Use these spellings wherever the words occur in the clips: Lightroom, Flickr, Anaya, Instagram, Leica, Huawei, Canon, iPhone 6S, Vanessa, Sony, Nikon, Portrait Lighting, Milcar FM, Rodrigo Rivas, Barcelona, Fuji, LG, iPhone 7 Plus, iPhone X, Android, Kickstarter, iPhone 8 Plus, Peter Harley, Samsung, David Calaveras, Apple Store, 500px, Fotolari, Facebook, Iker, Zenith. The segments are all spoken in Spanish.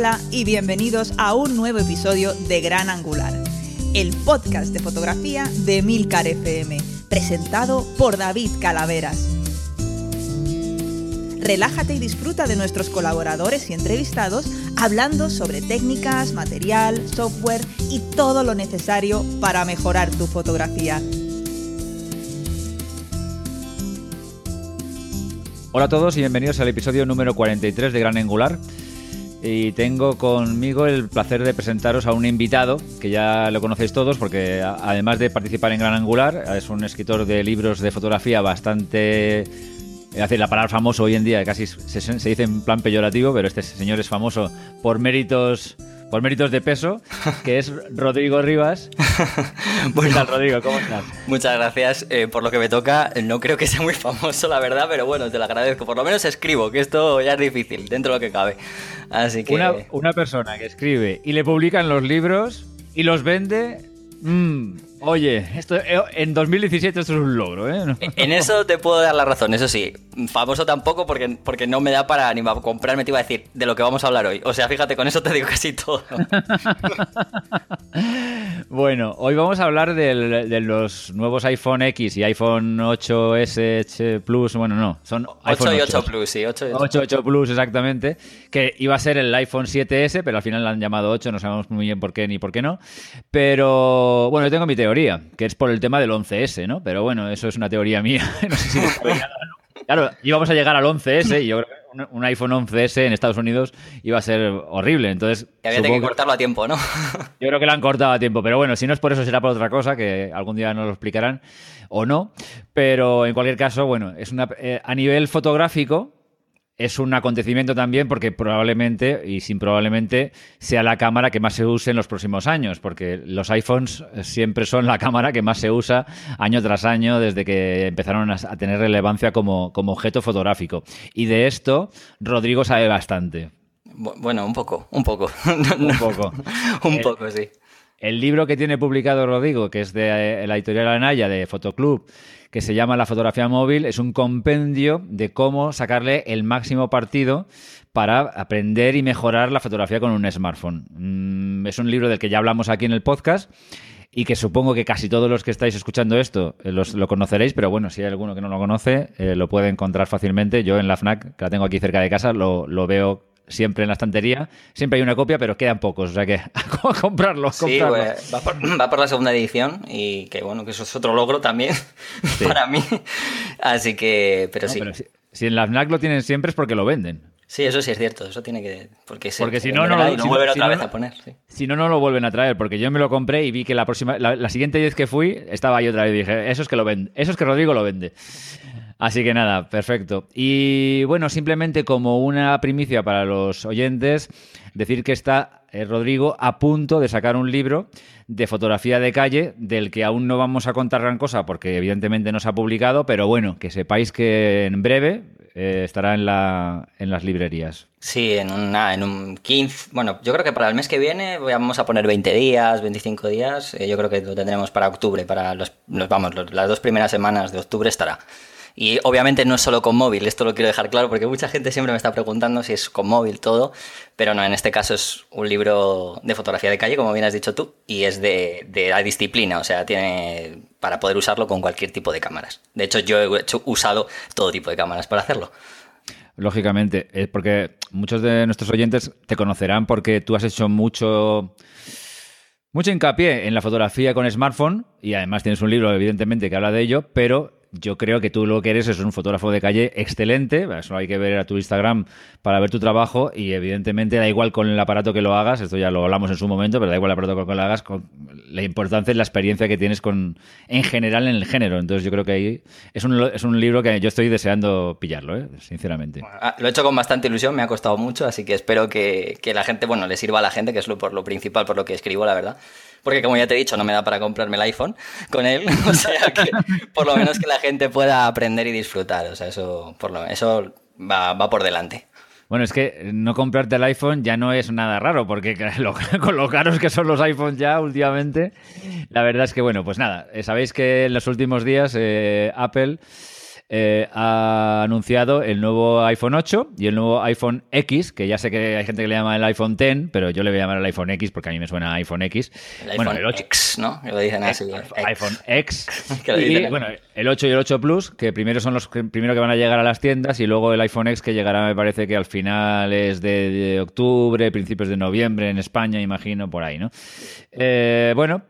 Hola y bienvenidos a un nuevo episodio de Gran Angular, el podcast de fotografía de Milcar FM, presentado por David Calaveras. Relájate y disfruta de nuestros colaboradores y entrevistados hablando sobre técnicas, material, software y todo lo necesario para mejorar tu fotografía. Hola a todos y bienvenidos al episodio número 43 de Gran Angular. Y tengo conmigo el placer de presentaros a un invitado que ya lo conocéis todos porque además de participar en Gran Angular, es un escritor de libros de fotografía bastante... Es decir, la palabra famoso hoy en día casi se dice en plan peyorativo, pero este señor es famoso por méritos de peso, que es Rodrigo Rivas. Bueno, ¿qué tal, Rodrigo? ¿Cómo estás? Muchas gracias por lo que me toca. No creo que sea muy famoso, la verdad, pero bueno, te lo agradezco. Por lo menos escribo, que esto ya es difícil, dentro de lo que cabe. Así que... Una persona que escribe y le publican los libros y los vende... Oye, esto en 2017 esto es un logro, ¿eh? En eso te puedo dar la razón, eso sí. Famoso tampoco porque no me da para ni para comprarme, te iba a decir, de lo que vamos a hablar hoy. O sea, fíjate, con eso te digo casi todo. Bueno, hoy vamos a hablar de los nuevos iPhone X y iPhone 8S Plus, bueno, no, son iPhone 8 y 8 Plus, sí, 8 Plus, exactamente, que iba a ser el iPhone 7S, pero al final la han llamado 8, no sabemos muy bien por qué ni por qué no, pero bueno, yo tengo mi teoría, que es por el tema del 11S, ¿no? Pero bueno, eso es una teoría mía, no sé si claro, íbamos a llegar al 11S y yo creo que un iPhone 11S en Estados Unidos iba a ser horrible, entonces... Y había que cortarlo a tiempo, ¿no? Yo creo que lo han cortado a tiempo, pero bueno, si no es por eso será por otra cosa, que algún día nos lo explicarán o no, pero en cualquier caso, bueno, es una a nivel fotográfico es un acontecimiento también porque probablemente, y sin probablemente, sea la cámara que más se use en los próximos años, porque los iPhones siempre son la cámara que más se usa año tras año desde que empezaron a tener relevancia como objeto fotográfico. Y de esto Rodrigo sabe bastante. Bueno, un poco. Un poco, sí. El libro que tiene publicado Rodrigo, que es de la editorial Anaya, de Fotoclub, que se llama La fotografía móvil, es un compendio de cómo sacarle el máximo partido para aprender y mejorar la fotografía con un smartphone. Es un libro del que ya hablamos aquí en el podcast y que supongo que casi todos los que estáis escuchando esto lo conoceréis, pero bueno, si hay alguno que no lo conoce, lo puede encontrar fácilmente. Yo en la FNAC, que la tengo aquí cerca de casa, lo veo siempre en la estantería, siempre hay una copia, pero quedan pocos, o sea que a comprarlos. Sí, pues, va por la segunda edición y que bueno, que eso es otro logro también, sí, para mí. Así que, pero no, sí. Pero si en la FNAC lo tienen siempre es porque lo venden. Sí, eso sí es cierto, eso tiene que... Porque si no, no lo vuelven a traer, porque yo me lo compré y vi que la siguiente vez que fui estaba ahí otra vez y dije, eso es que Rodrigo lo vende. Así que nada, perfecto. Y bueno, simplemente como una primicia para los oyentes, decir que está Rodrigo a punto de sacar un libro de fotografía de calle, del que aún no vamos a contar gran cosa porque evidentemente no se ha publicado, pero bueno, que sepáis que en breve estará en las librerías. Sí, en un 15... Bueno, yo creo que para el mes que viene vamos a poner 20 días, 25 días. Yo creo que lo tendremos para octubre, para las dos primeras semanas de octubre estará. Y obviamente no es solo con móvil, esto lo quiero dejar claro porque mucha gente siempre me está preguntando si es con móvil todo, pero no, en este caso es un libro de fotografía de calle, como bien has dicho tú, y es de la disciplina, o sea, tiene para poder usarlo con cualquier tipo de cámaras. De hecho, yo he usado todo tipo de cámaras para hacerlo. Lógicamente, porque muchos de nuestros oyentes te conocerán porque tú has hecho mucho hincapié en la fotografía con smartphone y además tienes un libro, evidentemente, que habla de ello, pero... Yo creo que tú lo que eres es un fotógrafo de calle excelente, eso hay que ver a tu Instagram para ver tu trabajo y evidentemente da igual con el aparato que lo hagas, esto ya lo hablamos en su momento, pero da igual el aparato que lo hagas, la importancia es la experiencia que tienes en general en el género, entonces yo creo que ahí es un libro que yo estoy deseando pillarlo, sinceramente. Bueno, lo he hecho con bastante ilusión, me ha costado mucho, así que espero que la gente, bueno, le sirva a la gente, que es por lo principal, por lo que escribo, la verdad. Porque como ya te he dicho, no me da para comprarme el iPhone con él, o sea que por lo menos que la gente pueda aprender y disfrutar, o sea, eso va por delante. Bueno, es que no comprarte el iPhone ya no es nada raro, porque con lo caros que son los iPhones ya últimamente, la verdad es que bueno, pues nada, sabéis que en los últimos días Apple... ha anunciado el nuevo iPhone 8 y el nuevo iPhone X, que ya sé que hay gente que le llama el iPhone X, pero yo le voy a llamar el iPhone X porque a mí me suena a iPhone X. El bueno, iPhone el 8. X, ¿no? Que lo dicen así. iPhone X. Y bueno, el 8 y el 8 Plus, que primero son los primero que van a llegar a las tiendas, y luego el iPhone X, que llegará, me parece que al finales de octubre, principios de noviembre en España, imagino, por ahí, ¿no? Bueno,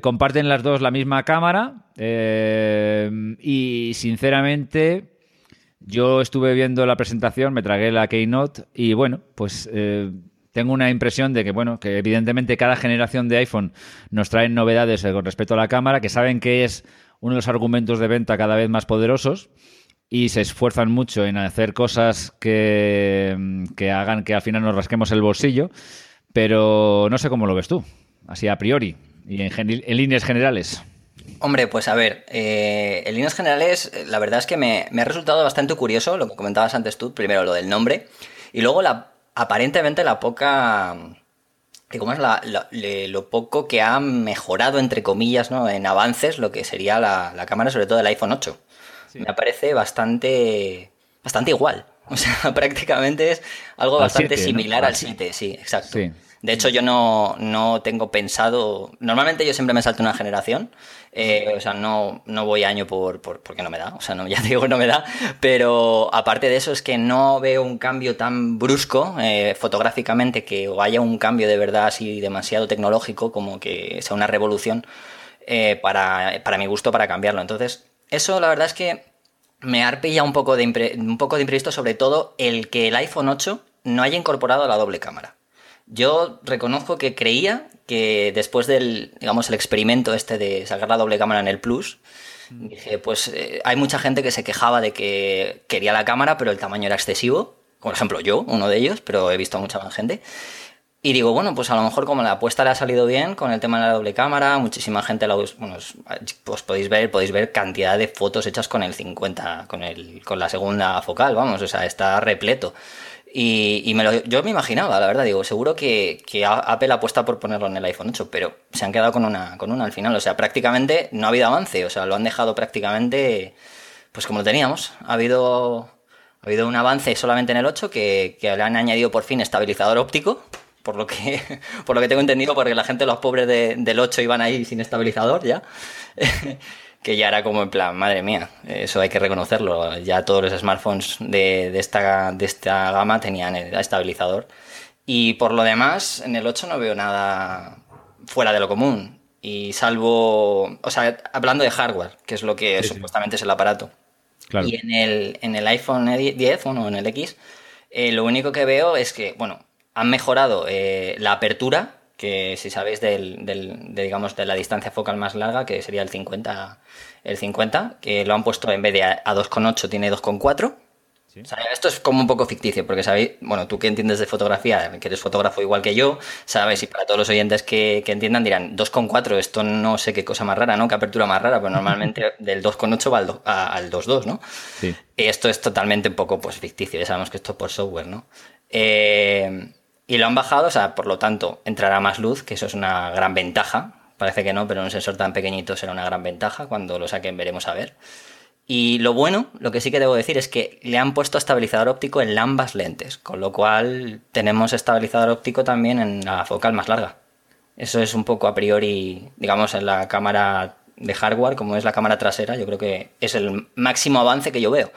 comparten las dos la misma cámara. Y sinceramente yo estuve viendo la presentación, me tragué la Keynote y bueno, pues tengo una impresión de que bueno, que evidentemente cada generación de iPhone nos traen novedades con respecto a la cámara, que saben que es uno de los argumentos de venta cada vez más poderosos y se esfuerzan mucho en hacer cosas que hagan que al final nos rasquemos el bolsillo, pero no sé cómo lo ves tú, así a priori y en líneas generales. Hombre, pues a ver, en líneas generales la verdad es que me ha resultado bastante curioso lo que comentabas antes tú, primero lo del nombre y luego aparentemente la poca, ¿cómo es? Lo poco que ha mejorado, entre comillas, ¿no? En avances lo que sería la cámara, sobre todo del iPhone 8. Sí. Me parece bastante igual, o sea, prácticamente es algo bastante similar, ¿no? Al 7, sí, exacto. Sí. De hecho, yo no tengo pensado... Normalmente yo siempre me salto una generación. O sea, no voy año porque no me da. O sea, no, ya te digo, no me da. Pero aparte de eso es que no veo un cambio tan brusco fotográficamente, que haya un cambio de verdad así demasiado tecnológico como que sea una revolución para mi gusto, para cambiarlo. Entonces, eso la verdad es que me arpilla un poco de imprevisto, sobre todo el que el iPhone 8 no haya incorporado la doble cámara. Yo reconozco que creía que después del, digamos, el experimento este de sacar la doble cámara en el Plus, dije, pues hay mucha gente que se quejaba de que quería la cámara pero el tamaño era excesivo, por ejemplo yo, uno de ellos, pero he visto a mucha más gente, y digo, bueno, pues a lo mejor como la apuesta le ha salido bien con el tema de la doble cámara, muchísima gente la usa, bueno, pues podéis ver cantidad de fotos hechas con el 50, con la segunda focal, vamos, o sea, está repleto. Y yo me imaginaba, la verdad, digo, seguro que Apple apuesta por ponerlo en el iPhone 8, pero se han quedado con una al final. O sea, prácticamente no ha habido avance, o sea, lo han dejado prácticamente pues como lo teníamos. Ha habido un avance solamente en el 8 que le han añadido por fin estabilizador óptico, por lo que tengo entendido, porque la gente, los pobres del 8 iban ahí sin estabilizador ya. Que ya era como en plan, madre mía, eso hay que reconocerlo. Ya todos los smartphones de esta gama tenían el estabilizador. Y por lo demás, en el 8 no veo nada fuera de lo común. Y salvo, o sea, hablando de hardware, que es lo que sí, supuestamente sí. Es el aparato. Claro. Y en el iPhone X, bueno, en el X, lo único que veo es que, bueno, han mejorado la apertura, que si sabéis digamos, de la distancia focal más larga, que sería el 50, que lo han puesto en vez de a 2,8 tiene 2,4. ¿Sí? O sea, esto es como un poco ficticio, porque sabéis, bueno, tú que entiendes de fotografía, que eres fotógrafo igual que yo, sabes, y para todos los oyentes que entiendan dirán, 2,4, esto no sé qué cosa más rara, ¿no? Qué apertura más rara, pues normalmente del 2,8 va al 2,2, ¿no? Sí. Esto es totalmente un poco, pues, ficticio, ya sabemos que esto es por software, ¿no? Y lo han bajado, o sea, por lo tanto, entrará más luz, que eso es una gran ventaja. Parece que no, pero un sensor tan pequeñito será una gran ventaja. Cuando lo saquen veremos a ver. Y lo bueno, lo que sí que debo decir, es que le han puesto estabilizador óptico en ambas lentes, con lo cual tenemos estabilizador óptico también en la focal más larga. Eso es un poco a priori, digamos, en la cámara de hardware, como es la cámara trasera, yo creo que es el máximo avance que yo veo.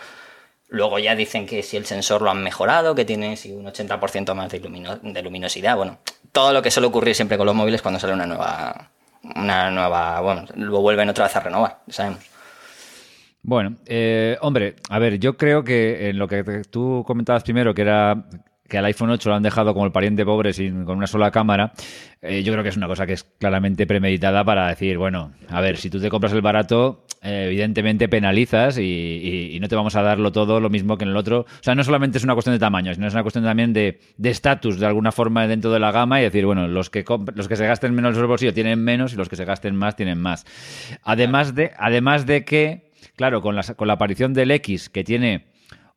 Luego ya dicen que si el sensor lo han mejorado, que tiene un 80% más de luminosidad. Bueno, todo lo que suele ocurrir siempre con los móviles cuando sale una nueva, bueno, lo vuelven otra vez a renovar, sabemos. Bueno, hombre, a ver, yo creo que en lo que tú comentabas primero, que era que al iPhone 8 lo han dejado como el pariente pobre con una sola cámara, yo creo que es una cosa que es claramente premeditada para decir, bueno, a ver, si tú te compras el barato... evidentemente penalizas y no te vamos a darlo todo lo mismo que en el otro. O sea, no solamente es una cuestión de tamaño, sino es una cuestión también de estatus, de alguna forma, dentro de la gama, y decir, bueno, los que se gasten menos en su bolsillo tienen menos y los que se gasten más tienen más. Además de que, claro, con la aparición del X, que tiene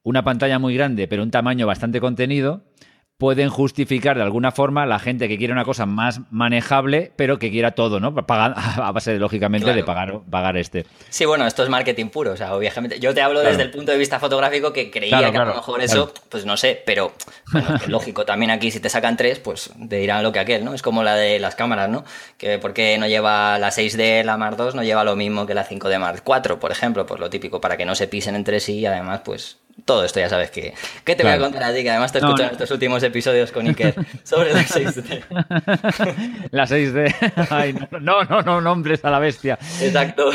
una pantalla muy grande pero un tamaño bastante contenido, pueden justificar de alguna forma la gente que quiere una cosa más manejable, pero que quiera todo, ¿no? Pagar, a base, lógicamente, claro, de pagar este. Sí, bueno, esto es marketing puro, o sea, obviamente. Yo te hablo, claro, desde el punto de vista fotográfico, que creía que a lo mejor eso, pues no sé, pero bueno, es lógico también aquí, si te sacan tres, pues te dirán lo que aquel, ¿no? Es como la de las cámaras, ¿no? Que porque no lleva la 6D, la Mark II, no lleva lo mismo que la 5D Mark IV, por ejemplo, pues lo típico, para que no se pisen entre sí y además, pues... Todo esto ya sabes que... ¿Qué te voy a contar a ti? Que además te escucho en estos últimos episodios con Iker sobre la 6D. La 6D. Ay, no nombres a la bestia. Exacto.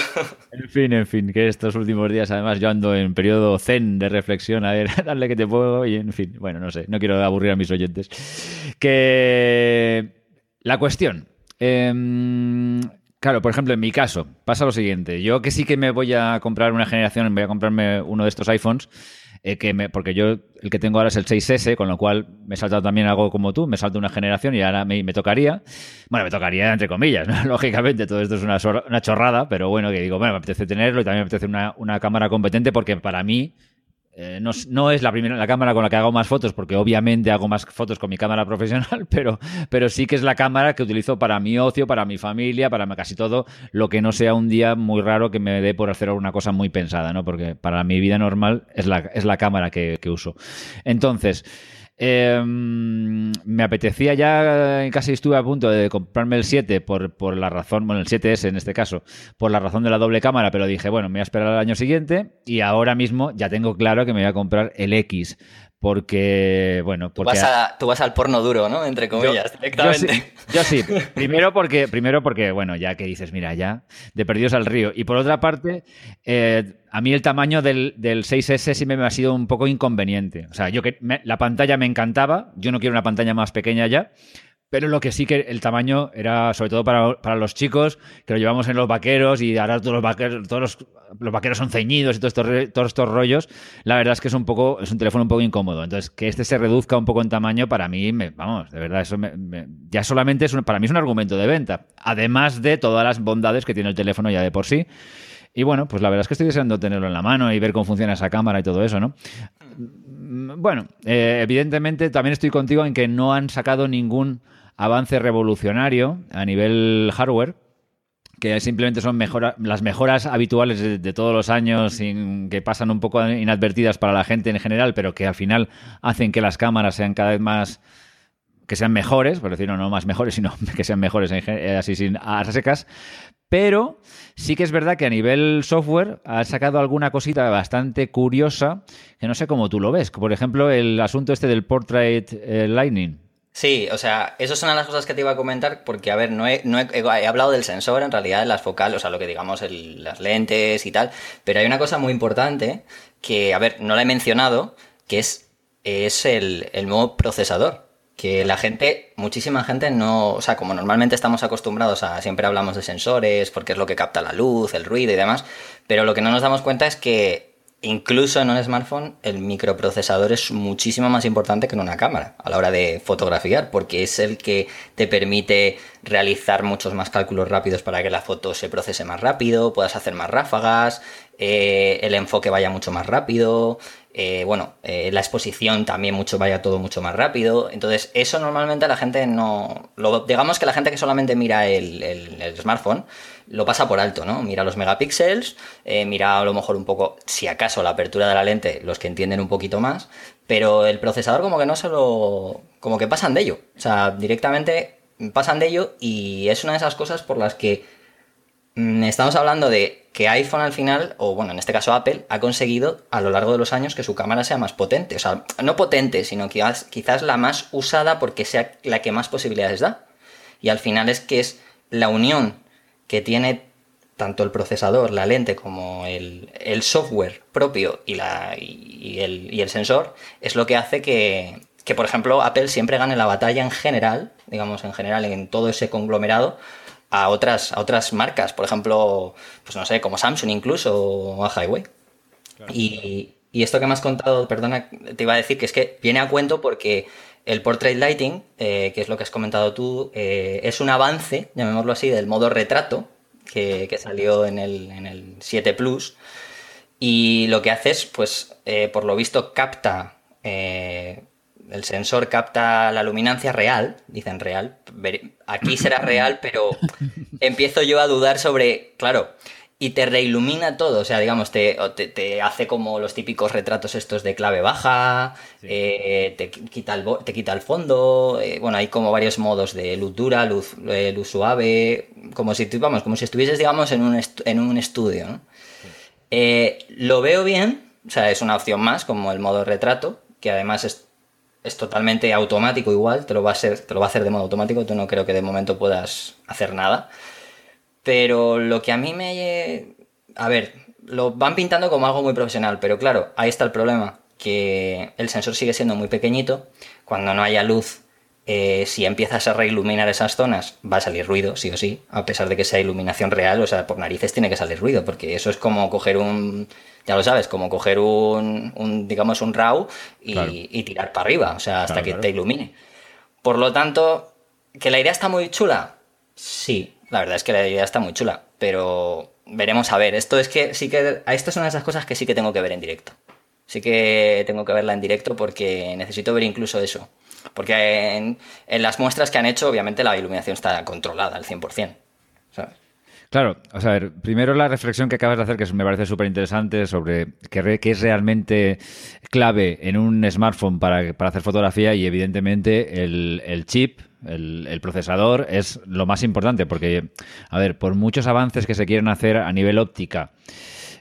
En fin, que estos últimos días además yo ando en periodo zen de reflexión, a ver, dale que te puedo y en fin. Bueno, no sé, no quiero aburrir a mis oyentes. Que la cuestión... Claro, por ejemplo, en mi caso, pasa lo siguiente. Yo que sí que me voy a comprar una generación, voy a comprarme uno de estos iPhones, porque yo el que tengo ahora es el 6S, con lo cual me he saltado también algo como tú, me salto una generación y ahora me tocaría entre comillas, ¿no? Lógicamente, todo esto es una chorrada, pero bueno, que digo, bueno, me apetece tenerlo y también me apetece una cámara competente, porque para mí... No es la cámara con la que hago más fotos, porque obviamente hago más fotos con mi cámara profesional, pero sí que es la cámara que utilizo para mi ocio, para mi familia, para casi todo lo que no sea un día muy raro que me dé por hacer alguna cosa muy pensada, ¿no? Porque para mi vida normal es la cámara que uso. Entonces, me apetecía ya, casi estuve a punto de comprarme el 7 por la razón, bueno, el 7S en este caso, por la razón de la doble cámara, pero dije, bueno, me voy a esperar al año siguiente y ahora mismo ya tengo claro que me voy a comprar el X. Porque, bueno... Tú vas al porno duro, ¿no? Entre comillas, directamente. Yo sí. Primero porque, bueno, ya que dices, mira, ya, de perdidos al río. Y por otra parte, a mí el tamaño del 6S sí me ha sido un poco inconveniente. O sea, la pantalla me encantaba, yo no quiero una pantalla más pequeña ya, pero lo que sí que el tamaño era, sobre todo para los chicos, que lo llevamos en los vaqueros y ahora todos los vaqueros son ceñidos y todos estos rollos, la verdad es que es un teléfono un poco incómodo. Entonces, que este se reduzca un poco en tamaño, para mí, de verdad, eso ya solamente para mí es un argumento de venta, además de todas las bondades que tiene el teléfono ya de por sí. Y bueno, pues la verdad es que estoy deseando tenerlo en la mano y ver cómo funciona esa cámara y todo eso, ¿no? Bueno, evidentemente también estoy contigo en que no han sacado ningún avance revolucionario a nivel hardware, que simplemente son las mejoras habituales de todos los años, que pasan un poco inadvertidas para la gente en general, pero que al final hacen que las cámaras sean cada vez más... que sean mejores, por decirlo, no más mejores, sino que sean mejores así sin a secas. Pero sí que es verdad que a nivel software ha sacado alguna cosita bastante curiosa que no sé cómo tú lo ves. Por ejemplo, el asunto este del Portrait Lighting. Sí, o sea, esas son las cosas que te iba a comentar porque, a ver, no he hablado del sensor, en realidad, de las focales, o sea, lo que digamos, las lentes y tal. Pero hay una cosa muy importante que, a ver, no la he mencionado, que es el nuevo procesador. Que la gente, muchísima gente no... O sea, como normalmente estamos acostumbrados a... Siempre hablamos de sensores, porque es lo que capta la luz, el ruido y demás. Pero lo que no nos damos cuenta es que incluso en un smartphone el microprocesador es muchísimo más importante que en una cámara a la hora de fotografiar, porque es el que te permite realizar muchos más cálculos rápidos para que la foto se procese más rápido, puedas hacer más ráfagas, el enfoque vaya mucho más rápido... la exposición también vaya todo mucho más rápido. Entonces, eso normalmente la gente no... digamos que la gente que solamente mira el smartphone lo pasa por alto, ¿no? Mira los megapíxeles, mira a lo mejor un poco, si acaso, la apertura de la lente, los que entienden un poquito más, pero el procesador como que no se lo... como que pasan de ello. O sea, directamente pasan de ello y es una de esas cosas por las que estamos hablando de... que iPhone al final, o bueno, en este caso Apple, ha conseguido a lo largo de los años que su cámara sea más potente. O sea, no potente, sino quizás la más usada porque sea la que más posibilidades da. Y al final es que es la unión que tiene tanto el procesador, la lente, como el software propio y el sensor, es lo que hace que, por ejemplo, Apple siempre gane la batalla en general, digamos en general, en todo ese conglomerado, a otras marcas, por ejemplo, pues no sé, como Samsung incluso, o a Huawei. Claro, y esto que me has contado, perdona, te iba a decir que es que viene a cuento porque el Portrait Lighting, que es lo que has comentado tú, es un avance, llamémoslo así, del modo retrato que salió en el 7 Plus y lo que hace es, pues, por lo visto capta el sensor capta la luminancia real, dicen real, aquí será real, pero empiezo yo a dudar sobre, claro, y te reilumina todo, o sea, digamos, te hace como los típicos retratos estos de clave baja, sí. te quita el fondo, bueno, hay como varios modos de luz dura, luz suave, como si estuvieses, digamos, en un estudio, ¿no? Sí. Lo veo bien, o sea, es una opción más, como el modo retrato, que además es totalmente automático igual, te lo va a hacer de modo automático, tú no creo que de momento puedas hacer nada. Pero lo que a mí me... A ver, lo van pintando como algo muy profesional, pero claro, ahí está el problema, que el sensor sigue siendo muy pequeñito, cuando no haya luz, si empiezas a reiluminar esas zonas, va a salir ruido, sí o sí, a pesar de que sea iluminación real, o sea, por narices tiene que salir ruido, porque eso es como coger un... Ya lo sabes, como coger un digamos, un RAW y, claro, y tirar para arriba, o sea, hasta que te ilumine. Por lo tanto, ¿que la idea está muy chula? Sí, la verdad es que la idea está muy chula, pero veremos a ver. Esto es una de esas cosas que sí que tengo que ver en directo. Sí que tengo que verla en directo porque necesito ver incluso eso. Porque en las muestras que han hecho, obviamente, la iluminación está controlada al 100%, ¿sabes? Claro, o sea, a ver, primero la reflexión que acabas de hacer, que me parece súper interesante, sobre qué es realmente clave en un smartphone para hacer fotografía, y evidentemente el chip, el procesador, es lo más importante, porque, a ver, por muchos avances que se quieren hacer a nivel óptica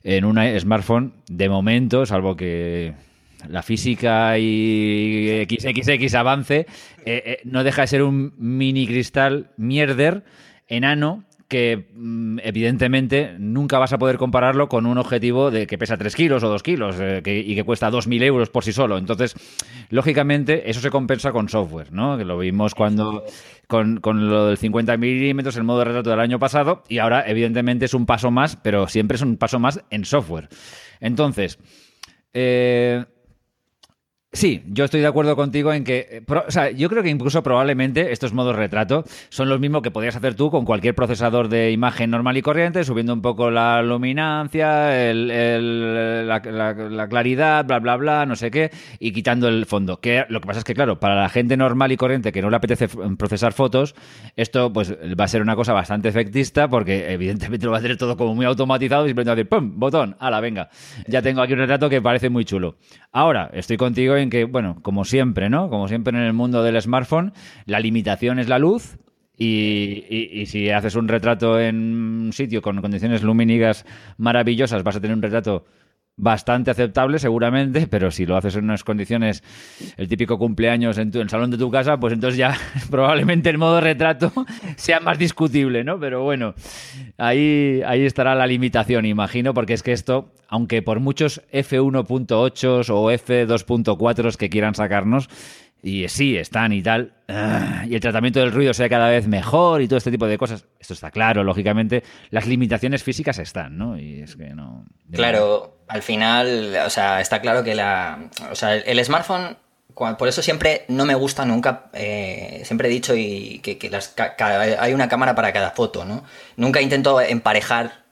en un smartphone, de momento, salvo que la física y XXX avance, no deja de ser un mini cristal mierder, enano, que evidentemente nunca vas a poder compararlo con un objetivo de que pesa 3 kilos o 2 kilos y que cuesta 2.000 euros por sí solo. Entonces, lógicamente, eso se compensa con software, ¿no? Que lo vimos cuando con lo del 50 milímetros, el modo de retrato del año pasado, y ahora, evidentemente, es un paso más, pero siempre es un paso más en software. Entonces, sí, yo estoy de acuerdo contigo en que... O sea, yo creo que incluso probablemente estos modos retrato son los mismos que podrías hacer tú con cualquier procesador de imagen normal y corriente, subiendo un poco la luminancia, la claridad, bla, bla, bla, no sé qué, y quitando el fondo. Que lo que pasa es que, claro, para la gente normal y corriente que no le apetece procesar fotos, esto pues va a ser una cosa bastante efectista, porque evidentemente lo va a hacer todo como muy automatizado, y simplemente va a decir, ¡pum!, botón, ¡hala, venga! Ya tengo aquí un retrato que parece muy chulo. Ahora, estoy contigo en que, bueno, como siempre, ¿no? Como siempre en el mundo del smartphone, la limitación es la luz, y si haces un retrato en un sitio con condiciones lumínicas maravillosas, vas a tener un retrato bastante aceptable seguramente, pero si lo haces en unas condiciones, el típico cumpleaños en el salón de tu casa, pues entonces ya probablemente el modo retrato sea más discutible, ¿no? Pero bueno, ahí estará la limitación, imagino, porque es que esto, aunque por muchos F1.8 o F2.4 que quieran sacarnos, y sí, están y tal, y el tratamiento del ruido sea cada vez mejor y todo este tipo de cosas, esto está claro, lógicamente, las limitaciones físicas están, ¿no? Y es que no... Claro, al final, o sea, está claro que o sea, el smartphone, por eso siempre no me gusta nunca, siempre he dicho y que hay una cámara para cada foto, ¿no? Nunca intento emparejar...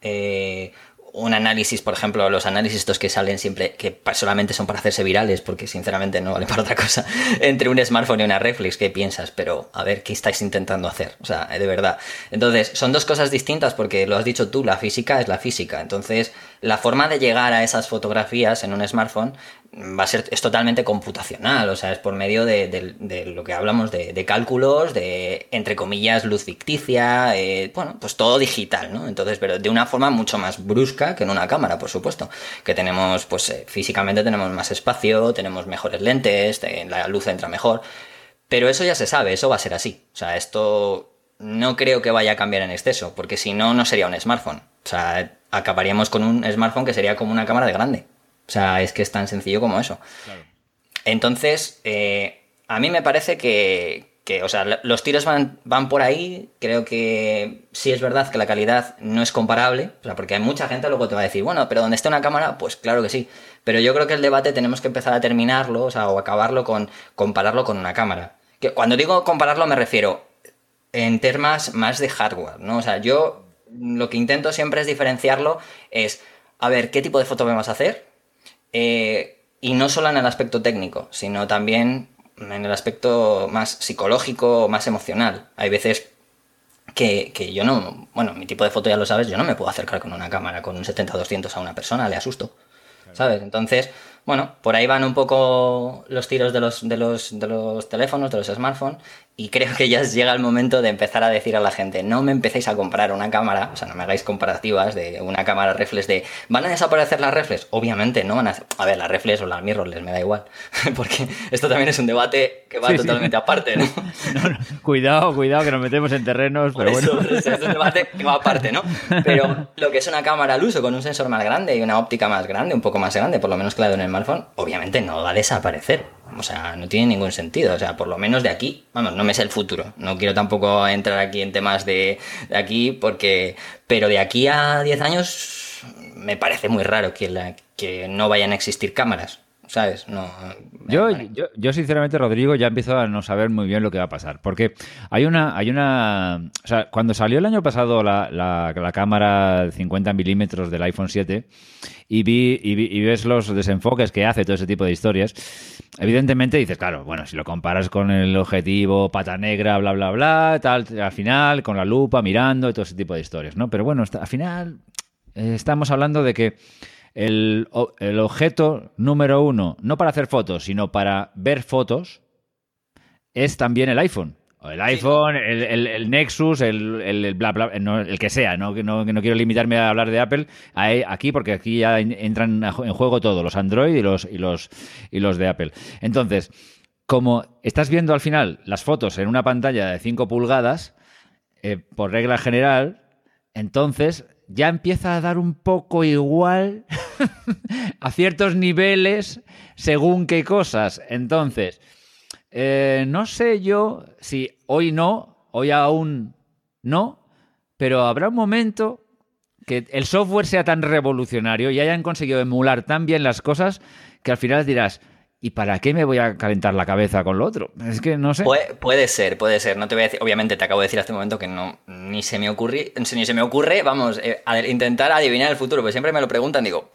un análisis, por ejemplo, los análisis estos que salen siempre, que solamente son para hacerse virales, porque sinceramente no vale para otra cosa, entre un smartphone y una reflex, ¿qué piensas? Pero, a ver, ¿qué estáis intentando hacer? O sea, de verdad. Entonces, son dos cosas distintas, porque lo has dicho tú, la física es la física. Entonces, la forma de llegar a esas fotografías en un smartphone es totalmente computacional, o sea, es por medio de lo que hablamos de cálculos, de, entre comillas, luz ficticia, bueno, pues todo digital, ¿no? Entonces, pero de una forma mucho más brusca que en una cámara, por supuesto, que tenemos, pues físicamente tenemos más espacio, tenemos mejores lentes, la luz entra mejor, pero eso ya se sabe, eso va a ser así, o sea, esto no creo que vaya a cambiar en exceso, porque si no, no sería un smartphone, o sea, acabaríamos con un smartphone que sería como una cámara de grande. O sea, es que es tan sencillo como eso. Claro. Entonces, a mí me parece que o sea, los tiros van por ahí. Creo que sí es verdad que la calidad no es comparable. O sea, porque hay mucha gente luego te va a decir, bueno, pero donde esté una cámara, pues claro que sí. Pero yo creo que el debate tenemos que empezar a terminarlo, o sea, o acabarlo con compararlo con una cámara. Que cuando digo compararlo me refiero en temas más de hardware, ¿no? O sea, yo lo que intento siempre es diferenciarlo, es a ver qué tipo de foto vamos a hacer. Y no solo en el aspecto técnico, sino también en el aspecto más psicológico, más emocional. Hay veces que yo no... Bueno, mi tipo de foto ya lo sabes, yo no me puedo acercar con una cámara, con un 70-200 a una persona, le asusto, ¿sabes? Entonces, bueno, por ahí van un poco los tiros de los teléfonos, de los smartphones, y creo que ya llega el momento de empezar a decir a la gente, no me empecéis a comprar una cámara, o sea, no me hagáis comparativas de una cámara reflex de, ¿van a desaparecer las reflex? Obviamente, no van a... A ver, las reflex o las mirrorless, me da igual, porque esto también es un debate que va totalmente aparte, ¿no? No, cuidado, que nos metemos en terrenos, pero eso, bueno. Es un debate que va aparte, ¿no? Pero lo que es una cámara al uso, con un sensor más grande y una óptica más grande, un poco más grande, por lo menos claro en el smartphone, obviamente no va a desaparecer. O sea, no tiene ningún sentido. O sea, por lo menos de aquí, vamos, no me sé el futuro. No quiero tampoco entrar aquí en temas de aquí porque... Pero de aquí a 10 años me parece muy raro que no vayan a existir cámaras, ¿sabes? No. Yo sinceramente, Rodrigo, ya empiezo a no saber muy bien lo que va a pasar. Porque hay una... O sea, cuando salió el año pasado la cámara 50 milímetros del iPhone 7... Y ves los desenfoques que hace todo ese tipo de historias, evidentemente dices, claro, bueno, si lo comparas con el objetivo pata negra, bla, bla, bla, tal, al final, con la lupa, mirando, todo ese tipo de historias, ¿no? Pero bueno, al final estamos hablando de que el objeto número uno, no para hacer fotos, sino para ver fotos, es también el iPhone. El iPhone, el Nexus, el bla bla, no, el que sea, no quiero limitarme a hablar de Apple aquí porque aquí ya entran en juego todos los Android y los de Apple. Entonces, como estás viendo al final las fotos en una pantalla de 5 pulgadas, por regla general, entonces ya empieza a dar un poco igual a ciertos niveles según qué cosas. Entonces... no sé yo si hoy aún no, pero habrá un momento que el software sea tan revolucionario y hayan conseguido emular tan bien las cosas que al final dirás, ¿y para qué me voy a calentar la cabeza con lo otro? Es que no sé. Puede ser. No te voy a decir, obviamente te acabo de decir hasta este momento que no, ni se me ocurre, vamos, intentar adivinar el futuro, porque siempre me lo preguntan, digo,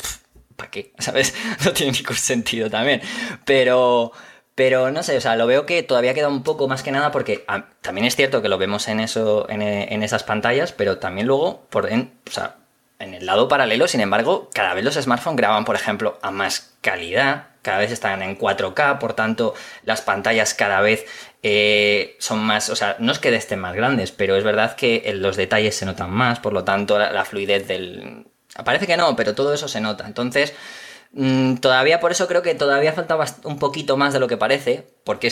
¿para qué? ¿Sabes? No tiene ningún sentido también, pero no sé, o sea, lo veo que todavía queda un poco más que nada porque también es cierto que lo vemos en esas pantallas, pero también luego, en el lado paralelo, sin embargo, cada vez los smartphones graban, por ejemplo, a más calidad, cada vez están en 4K, por tanto, las pantallas cada vez son más, o sea, no es que estén más grandes, pero es verdad que los detalles se notan más, por lo tanto, la fluidez del... Parece que no, pero todo eso se nota, entonces... Todavía, por eso creo que todavía falta un poquito más de lo que parece, porque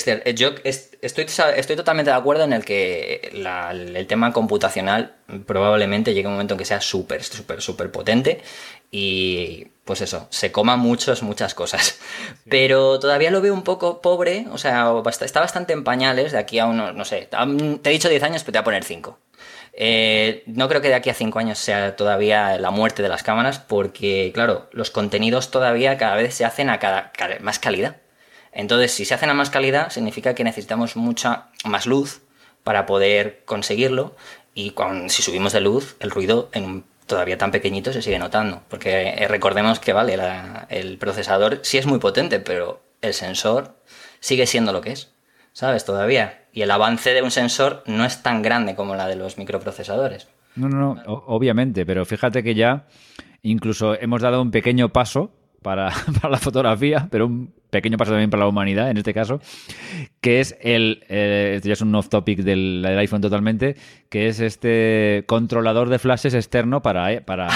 estoy totalmente de acuerdo en el que el tema computacional probablemente llegue un momento en que sea súper, súper, súper potente y pues eso, se coma muchas cosas. Sí. Pero todavía lo veo un poco pobre, o sea, está bastante en pañales de aquí a unos, no sé, te he dicho 10 años, pero te voy a poner 5. No creo que de aquí a 5 años sea todavía la muerte de las cámaras porque, claro, los contenidos todavía cada vez se hacen a más calidad. Entonces, si se hacen a más calidad, significa que necesitamos mucha más luz para poder conseguirlo y si subimos de luz, el ruido todavía tan pequeñito se sigue notando. Porque recordemos que, vale, el procesador sí es muy potente, pero el sensor sigue siendo lo que es, ¿sabes? Todavía... Y el avance de un sensor no es tan grande como la de los microprocesadores. No, obviamente, pero fíjate que ya incluso hemos dado un pequeño paso para la fotografía, pero un pequeño paso también para la humanidad en este caso, que es esto ya es un off-topic del iPhone totalmente, que es este controlador de flashes externo para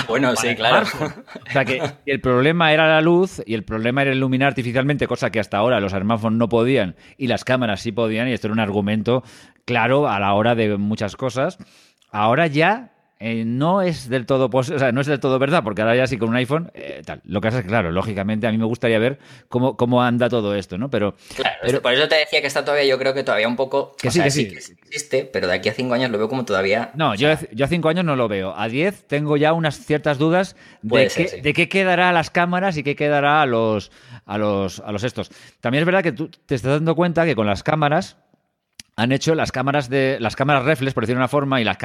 bueno, para sí, claro. O sea que el problema era la luz y el problema era iluminar artificialmente, cosa que hasta ahora los smartphones no podían y las cámaras sí podían, y esto era un argumento claro a la hora de muchas cosas. Ahora ya... no es del todo verdad, porque ahora ya sí con un iPhone tal. Lo que pasa es que, claro, lógicamente a mí me gustaría ver cómo anda todo esto, ¿no? Pero claro, pero por eso te decía que está todavía, yo creo que todavía un poco que sí que existe, pero de aquí a 5 años lo veo como todavía. No, yo a 5 años no lo veo. A 10 tengo ya unas ciertas dudas de qué quedará a las cámaras y qué quedará a los estos. También es verdad que tú te estás dando cuenta que con las cámaras han hecho las cámaras reflex, por decir una forma, y las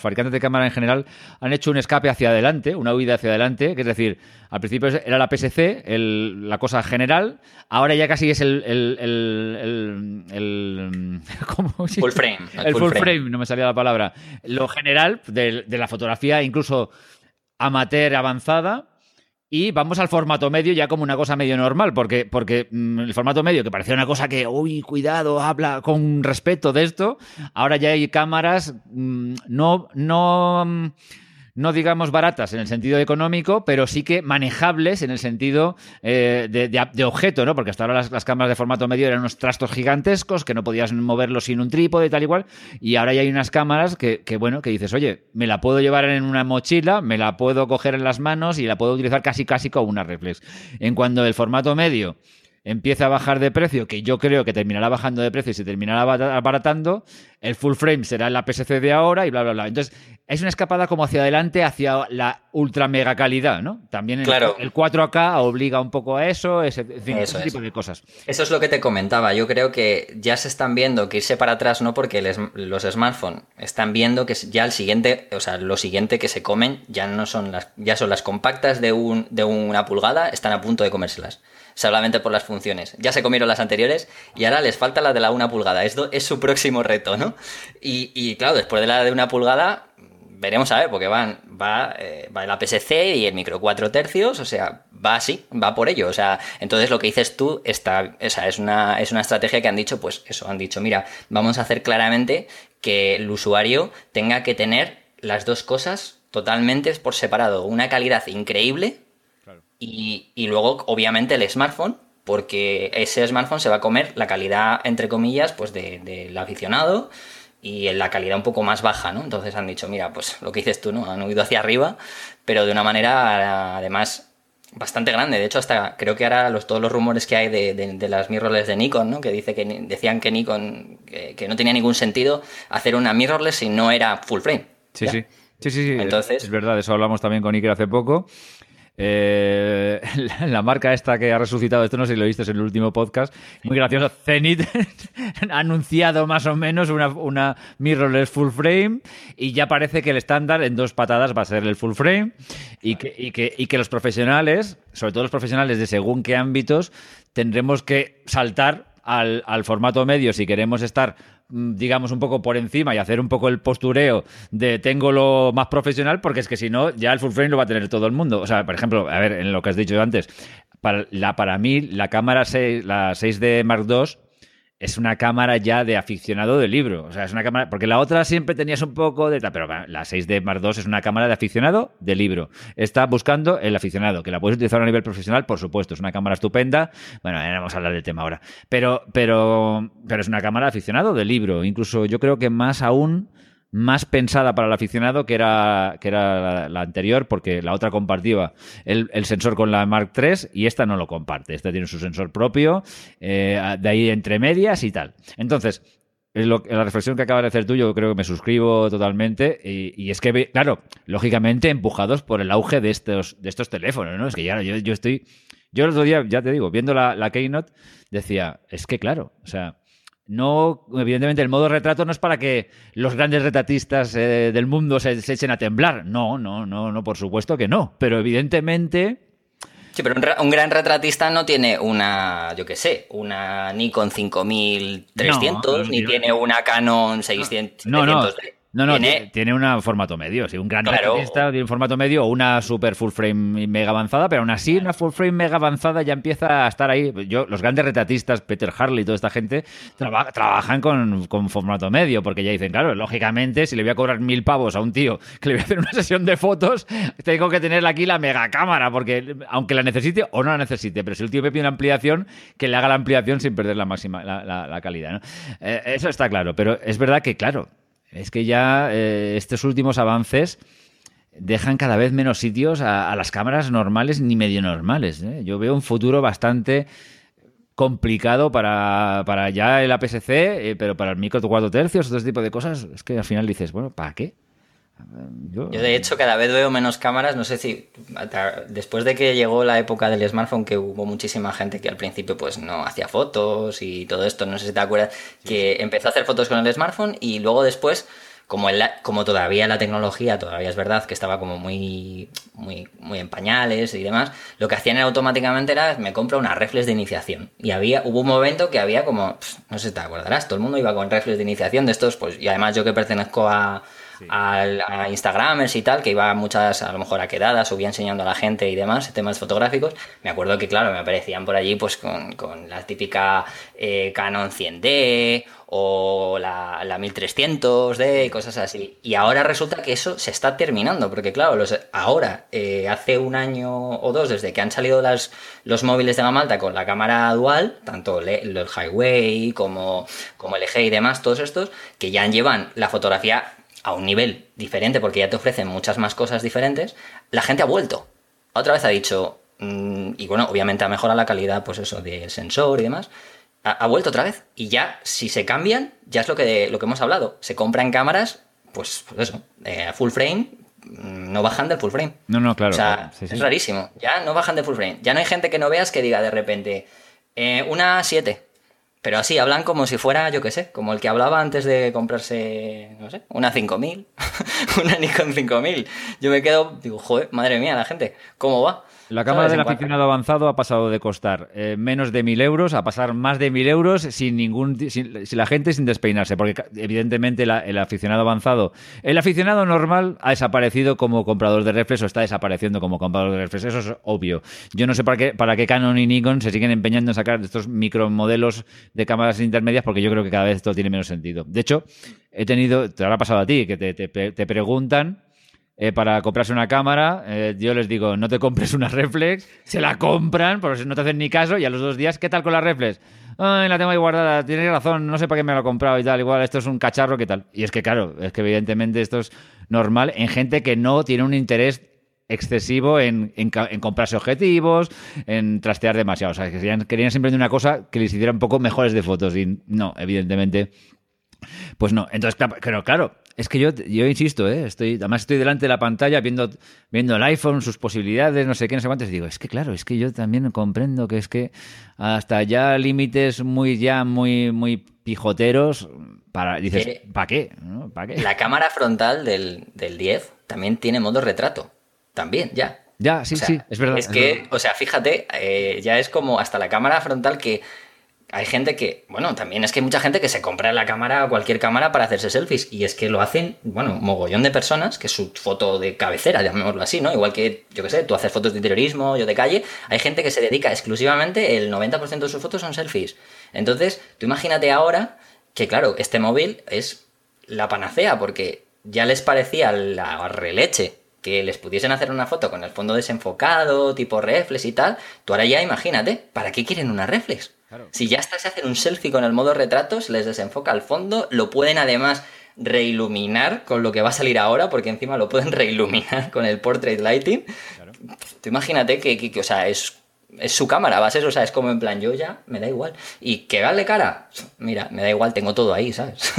fabricantes de cámara en general han hecho un escape hacia adelante, una huida hacia adelante, que es decir, al principio era la PSC, la cosa general, ahora ya casi es el full frame, no me salía la palabra, lo general de la fotografía, incluso amateur avanzada. Y vamos al formato medio ya como una cosa medio normal, porque el formato medio, que parecía una cosa que, uy, cuidado, habla con respeto de esto, ahora ya hay cámaras no digamos baratas en el sentido económico, pero sí que manejables en el sentido de objeto, ¿no? Porque hasta ahora las cámaras de formato medio eran unos trastos gigantescos que no podías moverlos sin un trípode y tal y cual, y ahora ya hay unas cámaras que dices, oye, me la puedo llevar en una mochila, me la puedo coger en las manos y la puedo utilizar casi como una reflex. En cuanto el formato medio empieza a bajar de precio, que yo creo que terminará bajando de precio y se terminará abaratando, el full frame será la PSC de ahora y bla, bla, bla. Entonces, es una escapada como hacia adelante, hacia la ultra mega calidad, ¿no? También claro. El 4K obliga un poco a eso, ese tipo de cosas. Eso es lo que te comentaba. Yo creo que ya se están viendo que irse para atrás, no porque los smartphones están viendo que ya lo siguiente que se comen ya son las compactas de una pulgada, están a punto de comérselas. Solamente por las funciones. Ya se comieron las anteriores y ahora les falta la de la 1 pulgada. Esto es su próximo reto, ¿no? Y claro, después de la de 1 pulgada, veremos a ver, porque va el APS-C y el micro 4 tercios, o sea, va así, va por ello. O sea, entonces lo que dices tú es una estrategia que han dicho, pues eso, han dicho, mira, vamos a hacer claramente que el usuario tenga que tener las dos cosas totalmente por separado. Una calidad increíble. Y luego, obviamente, el smartphone, porque ese smartphone se va a comer la calidad, entre comillas, pues del aficionado y en la calidad un poco más baja, ¿no? Entonces han dicho, mira, pues lo que dices tú, ¿no? Han huido hacia arriba, pero de una manera, además, bastante grande. De hecho, hasta creo que ahora todos los rumores que hay de las mirrorless de Nikon, ¿no? Que decían que Nikon, que no tenía ningún sentido hacer una mirrorless si no era full frame. Sí, sí. Sí. Entonces, es verdad, eso hablamos también con Iker hace poco. La marca esta que ha resucitado, esto no sé si lo viste en el último podcast, muy gracioso, Zenith ha anunciado más o menos una mirrorless full frame y ya parece que el estándar en 2 patadas va a ser el full frame y que los profesionales, sobre todo los profesionales de según qué ámbitos, tendremos que saltar al formato medio si queremos estar, digamos, un poco por encima y hacer un poco el postureo de tengo lo más profesional, porque es que si no, ya el full frame lo va a tener todo el mundo. O sea, por ejemplo, a ver, en lo que has dicho antes, para mí la cámara 6, la 6D Mark II, es una cámara ya de aficionado de libro. O sea, es una cámara, porque la otra siempre tenías un poco de tal, pero la 6D Mark II es una cámara de aficionado de libro. Está buscando el aficionado, que la puedes utilizar a nivel profesional, por supuesto. Es una cámara estupenda. Bueno, ya vamos a hablar del tema ahora. Pero es una cámara de aficionado de libro. Incluso yo creo que más aún, más pensada para el aficionado que era la anterior, porque la otra compartía el sensor con la Mark III y esta no lo comparte. Esta tiene su sensor propio, de ahí entre medias y tal. Entonces, la reflexión que acabas de hacer tú, yo creo que me suscribo totalmente y es que, claro, lógicamente empujados por el auge de estos teléfonos, ¿no? Es que ya yo estoy... Yo el otro día, ya te digo, viendo la Keynote, decía, es que claro, o sea... No, evidentemente el modo retrato no es para que los grandes retratistas del mundo se echen a temblar. No, por supuesto que no. Pero evidentemente... Sí, pero un gran retratista no tiene una, yo qué sé, una Nikon 5300, tiene una Canon 600. Tiene un formato medio. Sí, un gran retratista tiene un formato medio o una super full frame mega avanzada, pero aún así una full frame mega avanzada ya empieza a estar ahí. Los grandes retratistas, Peter Harley y toda esta gente, trabajan con formato medio, porque ya dicen, claro, lógicamente, si le voy a cobrar 1.000 pavos a un tío que le voy a hacer una sesión de fotos, tengo que tener aquí la mega cámara, porque aunque la necesite o no la necesite, pero si el tío me pide una ampliación, que le haga la ampliación sin perder la máxima, la calidad, ¿no? Eso está claro, pero es verdad que, claro, es que ya estos últimos avances dejan cada vez menos sitios a las cámaras normales ni medio normales, ¿eh? Yo veo un futuro bastante complicado para ya el APS-C, pero para el micro 4 tercios, otro tipo de cosas, es que al final dices, bueno, ¿para qué? Yo de hecho cada vez veo menos cámaras, no sé si después de que llegó la época del smartphone, que hubo muchísima gente que al principio pues no hacía fotos y todo esto, no sé si te acuerdas, que empezó a hacer fotos con el smartphone y luego después, como todavía la tecnología, todavía es verdad que estaba como muy en pañales y demás, lo que hacían automáticamente era, me compro una reflex de iniciación. Y hubo un momento que había como, no sé si te acordarás, todo el mundo iba con reflex de iniciación de estos, pues, y además yo que pertenezco a Instagramers y tal, que iba muchas a lo mejor a quedadas, subía enseñando a la gente y demás temas fotográficos, me acuerdo que claro, me aparecían por allí pues con la típica Canon 100D o la 1300D y cosas así, y ahora resulta que eso se está terminando, porque claro, hace un año o dos desde que han salido los móviles de gama alta con la cámara dual, tanto el Huawei como el LG y demás, todos estos que ya llevan la fotografía a un nivel diferente porque ya te ofrecen muchas más cosas diferentes, la gente ha vuelto. Otra vez ha dicho, y bueno, obviamente ha mejorado la calidad, pues eso, del sensor y demás, ha vuelto otra vez. Y ya, si se cambian, ya es lo que hemos hablado. Se compran cámaras, pues eso, full frame, no bajan del full frame. No, claro. O sea, claro. Sí, es rarísimo. Ya no bajan del full frame. Ya no hay gente que no veas que diga de repente, una 7. Pero así hablan como si fuera, yo qué sé, como el que hablaba antes de comprarse, no sé, una 5000, una Nikon 5000. Yo me quedo, digo, joder, madre mía, la gente, ¿cómo va? La cámara del aficionado avanzado ha pasado de costar menos de 1.000 euros a pasar más de 1.000 euros sin la gente sin despeinarse, porque evidentemente el aficionado avanzado, el aficionado normal ha desaparecido como comprador de reflex o está desapareciendo como comprador de reflex, eso es obvio. Yo no sé para qué Canon y Nikon se siguen empeñando en sacar estos micromodelos de cámaras intermedias, porque yo creo que cada vez esto tiene menos sentido. De hecho, te habrá pasado a ti, que te preguntan para comprarse una cámara, yo les digo, no te compres una reflex, se la compran, pero no te hacen ni caso, y a los 2 días, ¿qué tal con la reflex? Ay, la tengo ahí guardada, tienes razón, no sé para qué me la he comprado y tal, igual esto es un cacharro, ¿qué tal? Y es que claro, es que evidentemente esto es normal en gente que no tiene un interés excesivo en comprarse objetivos, en trastear demasiado, o sea, que querían siempre de una cosa que les hiciera un poco mejores de fotos, y no, evidentemente... Pues no, entonces claro, es que yo insisto, además estoy delante de la pantalla viendo el iPhone, sus posibilidades, no sé qué, no sé cuántos, y digo, es que claro, es que yo también comprendo que es que hasta ya límites muy pijoteros, dices, ¿para qué? ¿No? ¿Para qué? La cámara frontal del 10 también tiene modo retrato, también ya. Ya, sí, o sea, sí, es verdad. Es que, verdad. O sea, fíjate, ya es como hasta la cámara frontal que... Hay gente que, bueno, también es que hay mucha gente que se compra la cámara o cualquier cámara para hacerse selfies, y es que lo hacen, bueno, un mogollón de personas, que es su foto de cabecera, llamémoslo así, ¿no? Igual que, yo qué sé, tú haces fotos de interiorismo, yo de calle, hay gente que se dedica exclusivamente, el 90% de sus fotos son selfies. Entonces, tú imagínate ahora que, claro, este móvil es la panacea, porque ya les parecía la releche que les pudiesen hacer una foto con el fondo desenfocado, tipo reflex y tal. Tú ahora ya imagínate, ¿para qué quieren una reflex? Claro. Si ya estás a hacer un selfie con el modo retratos, les desenfoca el fondo, lo pueden además reiluminar con lo que va a salir ahora, porque encima lo pueden reiluminar con el Portrait Lighting. Claro. Tú imagínate que o sea, es su cámara, va a ser, o sea, es como en plan, yo ya, me da igual. Y que darle cara, mira, me da igual, tengo todo ahí, ¿sabes?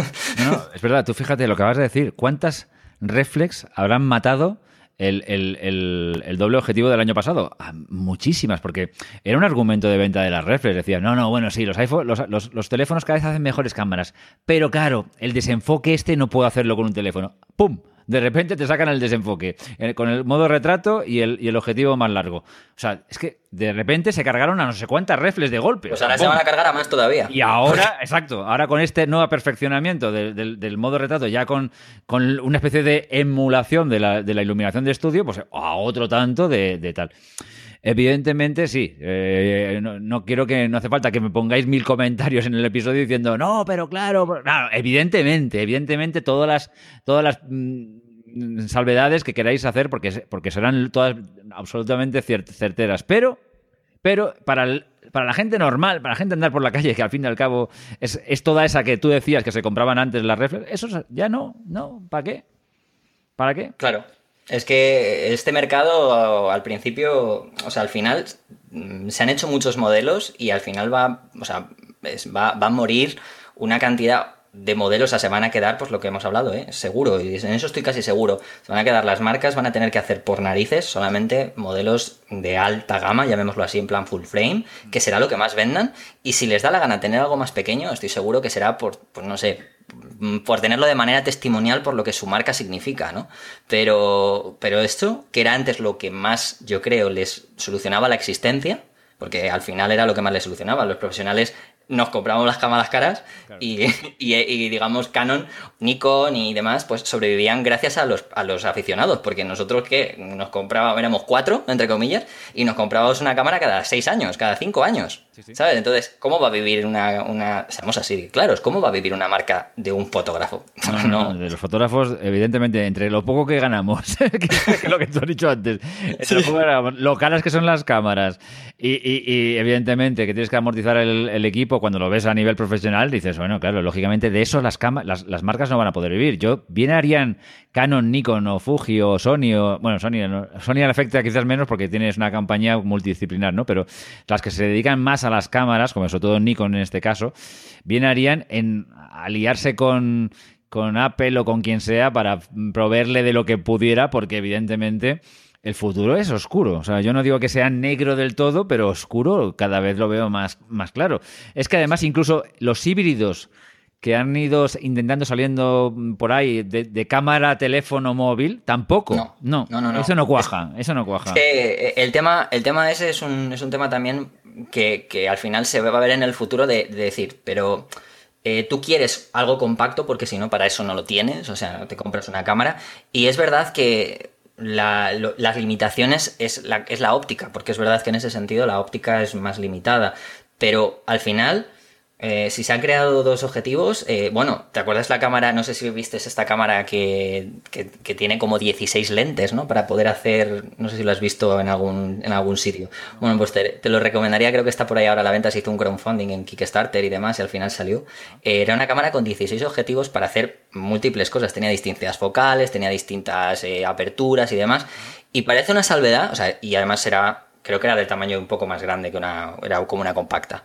No, es verdad, tú fíjate lo que vas a decir, ¿cuántas reflex habrán matado el doble objetivo del año pasado? Muchísimas, porque era un argumento de venta de las reflex. Decían, no, bueno, sí, los iPhone, los teléfonos cada vez hacen mejores cámaras, pero claro, el desenfoque no puedo hacerlo con un teléfono. ¡Pum! De repente te sacan el desenfoque, con el modo retrato y el objetivo más largo. O sea, es que de repente se cargaron a no sé cuántas reflex de golpe. Pues ahora ¡pum! Se van a cargar a más todavía. Y ahora, exacto, ahora con este nuevo perfeccionamiento del modo retrato, ya con una especie de emulación de la iluminación de estudio, pues a otro tanto de tal. Evidentemente, sí. No quiero que... No hace falta que me pongáis 1000 comentarios en el episodio diciendo no, pero claro, evidentemente todas las salvedades que queráis hacer, porque serán todas absolutamente certeras. Pero para la gente normal, para la gente andar por la calle, que al fin y al cabo es toda esa que tú decías que se compraban antes las reflex, eso ya no. ¿Para qué? ¿Para qué? Claro. Es que este mercado al principio, o sea, al final se han hecho muchos modelos y al final va a morir una cantidad de modelos, o sea, se van a quedar, pues lo que hemos hablado, seguro, y en eso estoy casi seguro, se van a quedar las marcas, van a tener que hacer por narices solamente modelos de alta gama, llamémoslo así, en plan full frame, que será lo que más vendan, y si les da la gana tener algo más pequeño, estoy seguro que será por, pues no sé, por tenerlo de manera testimonial por lo que su marca significa, ¿no? Pero esto, que era antes lo que más, yo creo, les solucionaba la existencia, porque al final era lo que más les solucionaba, los profesionales nos compramos las cámaras caras, claro. y digamos Canon, Nikon y demás pues sobrevivían gracias a los aficionados, porque nosotros que nos comprábamos, éramos 4 entre comillas, y nos comprábamos una cámara cada 6 años, cada 5 años, sí. ¿Sabes? Entonces, ¿cómo va a vivir una seamos así claros, ¿cómo va a vivir una marca de un fotógrafo? No, de los fotógrafos, evidentemente, entre lo poco que ganamos que lo que tú has dicho antes, lo caras que son las cámaras y evidentemente que tienes que amortizar el equipo. Cuando lo ves a nivel profesional dices, bueno, claro, lógicamente de eso las marcas no van a poder vivir. Yo bien harían Canon, Nikon o Fuji o Sony, Sony le afecta quizás menos porque tienes una campaña multidisciplinar, ¿no? Pero las que se dedican más a las cámaras, como sobre todo Nikon en este caso, bien harían en aliarse con Apple o con quien sea para proveerle de lo que pudiera, porque evidentemente el futuro es oscuro. O sea, yo no digo que sea negro del todo, pero oscuro cada vez lo veo más claro. Es que además incluso los híbridos que han ido intentando saliendo por ahí de cámara, teléfono, móvil, tampoco. No. Eso no cuaja. Es que el tema ese es un tema también que al final se va a ver en el futuro de decir, pero... tú quieres algo compacto porque si no, para eso no lo tienes. O sea, te compras una cámara. Y es verdad que las limitaciones es la óptica, porque es verdad que en ese sentido la óptica es más limitada, pero al final si se han creado dos objetivos, ¿te acuerdas la cámara? No sé si viste esta cámara que tiene como 16 lentes, ¿no? Para poder hacer, no sé si lo has visto en algún sitio. Bueno, pues te lo recomendaría, creo que está por ahí ahora a la venta, se hizo un crowdfunding en Kickstarter y demás y al final salió. Era una cámara con 16 objetivos para hacer múltiples cosas, tenía distintas focales, tenía distintas aperturas y demás, y parece una salvedad, o sea, y además creo que era del tamaño un poco más grande que era como una compacta.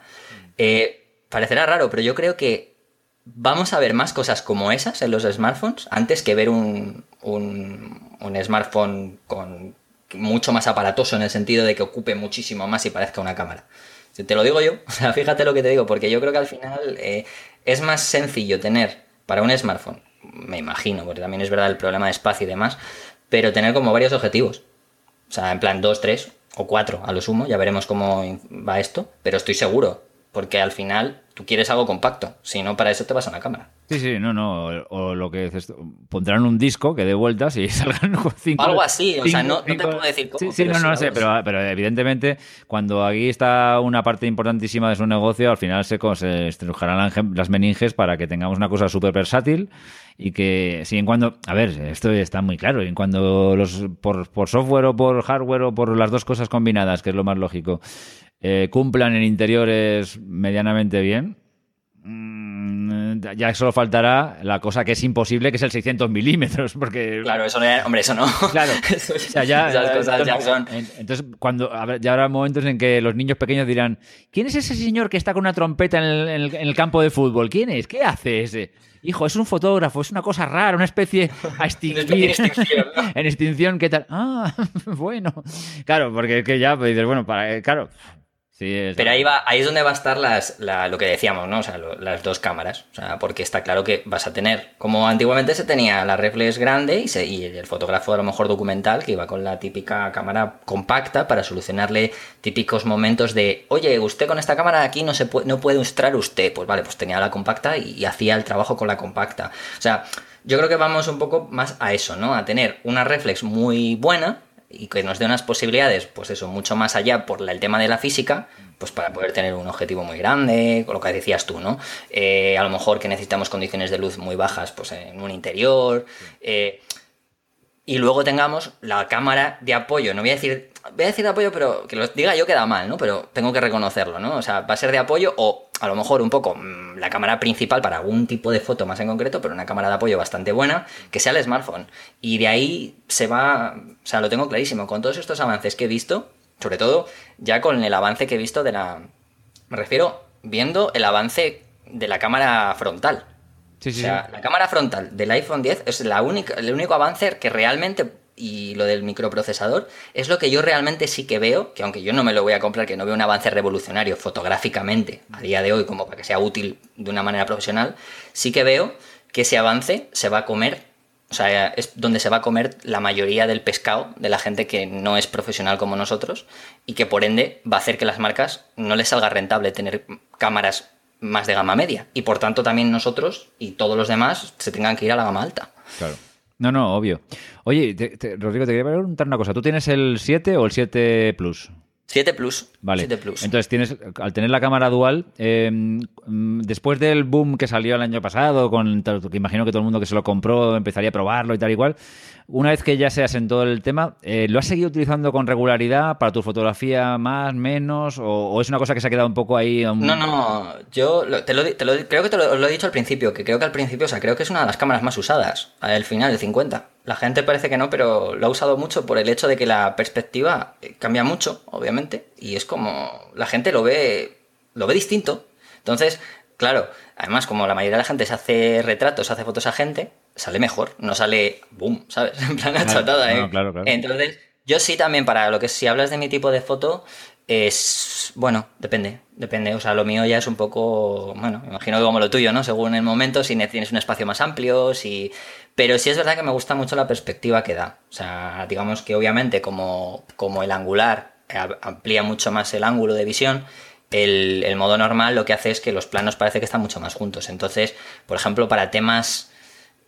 Parecerá raro, pero yo creo que vamos a ver más cosas como esas en los smartphones antes que ver un smartphone con mucho más aparatoso, en el sentido de que ocupe muchísimo más y parezca una cámara. Te lo digo yo, o sea, fíjate lo que te digo, porque yo creo que al final es más sencillo tener para un smartphone, me imagino, porque también es verdad el problema de espacio y demás, pero tener como varios objetivos, o sea, en plan 2, 3 o 4 a lo sumo, ya veremos cómo va esto, pero estoy seguro. Porque al final tú quieres algo compacto, si no, para eso te vas a una cámara. Sí, no. O lo que dices, pondrán un disco que dé vueltas y salgan 5. Algo así, o sea, no te puedo decir cómo. Sí, no sé, pero evidentemente, cuando aquí está una parte importantísima de su negocio, al final se estrujarán las meninges para que tengamos una cosa súper versátil y que, si en cuando, a ver, esto está muy claro, en cuando por software o por hardware o por las dos cosas combinadas, que es lo más lógico, cumplan en interiores medianamente bien, ya solo faltará la cosa que es imposible, que es el 600 milímetros, porque... Claro, eso no era... Hombre, eso no. Claro. O sea, esas cosas ya son... Entonces, ya habrá momentos en que los niños pequeños dirán, ¿quién es ese señor que está con una trompeta en el campo de fútbol? ¿Quién es? ¿Qué hace ese? Hijo, es un fotógrafo, es una cosa rara, una especie a extinguir. En extinción, ¿no? En extinción, ¿qué tal? Ah, bueno. Claro, porque es que ya pues, dices, bueno, claro... Sí, pero ahí es donde va a estar lo que decíamos, ¿no? O sea, las dos cámaras. O sea, porque está claro que vas a tener, como antiguamente se tenía la reflex grande y el fotógrafo a lo mejor documental que iba con la típica cámara compacta para solucionarle típicos momentos de, oye, usted con esta cámara aquí no puede ilustrar usted. Pues vale, pues tenía la compacta y hacía el trabajo con la compacta. O sea, yo creo que vamos un poco más a eso, ¿no? A tener una reflex muy buena y que nos dé unas posibilidades, pues eso, mucho más allá por el tema de la física, pues para poder tener un objetivo muy grande, con lo que decías tú, ¿no? A lo mejor que necesitamos condiciones de luz muy bajas, pues en un interior, y luego tengamos la cámara de apoyo, no voy a decir... Voy a decir de apoyo, pero que lo diga yo queda mal, ¿no? Pero tengo que reconocerlo, ¿no? O sea, va a ser de apoyo o a lo mejor un poco la cámara principal para algún tipo de foto más en concreto, pero una cámara de apoyo bastante buena, que sea el smartphone. Y de ahí se va... O sea, lo tengo clarísimo. Con todos estos avances que he visto, sobre todo ya con el avance que he visto de la... Me refiero viendo el avance de la cámara frontal. Sí, sí, o sea, sí. La cámara frontal del iPhone X es la única, el único avance que realmente, y lo del microprocesador, es lo que yo realmente sí que veo, que aunque yo no me lo voy a comprar, que no veo un avance revolucionario fotográficamente a día de hoy como para que sea útil de una manera profesional, sí que veo que ese avance se va a comer, o sea, es donde se va a comer la mayoría del pescado de la gente que no es profesional como nosotros y que por ende va a hacer que las marcas no les salga rentable tener cámaras más de gama media y por tanto también nosotros y todos los demás se tengan que ir a la gama alta. Claro. No, no, obvio. Oye, Rodrigo, te quería preguntar una cosa. ¿Tú tienes el 7 o el 7 Plus? 7 Plus. Vale. 7 Plus. Entonces, al tener la cámara dual, después del boom que salió el año pasado, que imagino que todo el mundo que se lo compró empezaría a probarlo y tal y cual, una vez que ya se asentó el tema, ¿lo has seguido utilizando con regularidad para tu fotografía más, menos? ¿O es una cosa que se ha quedado un poco ahí? No. Yo creo que te lo he dicho al principio, que creo que al principio, o sea, creo que es una de las cámaras más usadas, al final, el 50. La gente parece que no, pero lo ha usado mucho por el hecho de que la perspectiva cambia mucho, obviamente, y es como la gente lo ve distinto. Entonces, claro, además, como la mayoría de la gente se hace retratos, se hace fotos a gente, sale mejor, no sale boom, ¿sabes? En plan achatada, ¿eh? No, claro. Entonces, yo sí también, para lo que si hablas de mi tipo de foto, es bueno, depende. O sea, lo mío ya es un poco, bueno, imagino que como lo tuyo, ¿no? Según el momento, si tienes un espacio más amplio, si... Pero sí es verdad que me gusta mucho la perspectiva que da. O sea, digamos que obviamente como el angular amplía mucho más el ángulo de visión, el modo normal lo que hace es que los planos parece que están mucho más juntos. Entonces, por ejemplo, para temas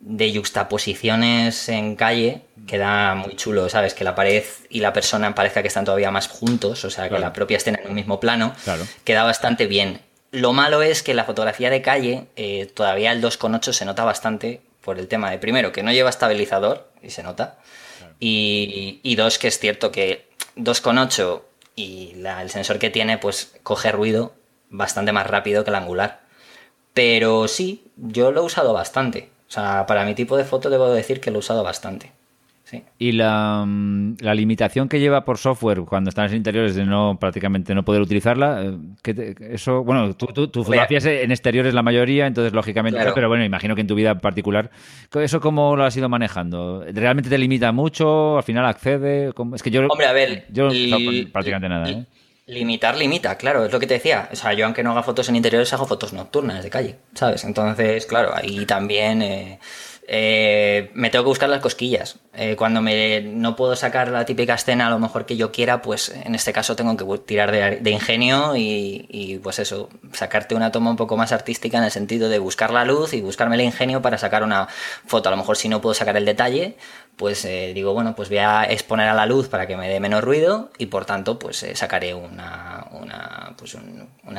de yuxtaposiciones en calle queda muy chulo, ¿sabes? Que la pared y la persona parezca que están todavía más juntos, o sea, claro, que la propia escena en un mismo plano, claro, queda bastante bien. Lo malo es que la fotografía de calle todavía el 2.8 se nota bastante por el tema de, primero, que no lleva estabilizador y se nota, claro, y dos, que es cierto que 2.8 y el sensor que tiene pues coge ruido bastante más rápido que el angular. Pero sí, yo lo he usado bastante. O sea, para mi tipo de foto debo decir que lo he usado bastante. Sí. Y la limitación que lleva por software cuando estás en interiores de no prácticamente no poder utilizarla, eso, bueno, tú fotografías en exteriores la mayoría, entonces lógicamente, claro, pero bueno, imagino que en tu vida en particular, ¿eso cómo lo has ido manejando? ¿Realmente te limita mucho? ¿Al final accede? Es que yo... Hombre, a ver... Yo no prácticamente nada, ¿eh? Limita, claro, es lo que te decía. O sea, yo aunque no haga fotos en interiores, hago fotos nocturnas de calle, ¿sabes? Entonces, claro, ahí también me tengo que buscar las cosquillas. Cuando no puedo sacar la típica escena a lo mejor que yo quiera, pues en este caso tengo que tirar de ingenio y pues eso, sacarte una toma un poco más artística en el sentido de buscar la luz y buscarme el ingenio para sacar una foto. A lo mejor si no puedo sacar el detalle, pues digo, bueno, pues voy a exponer a la luz para que me dé menos ruido y por tanto pues sacaré una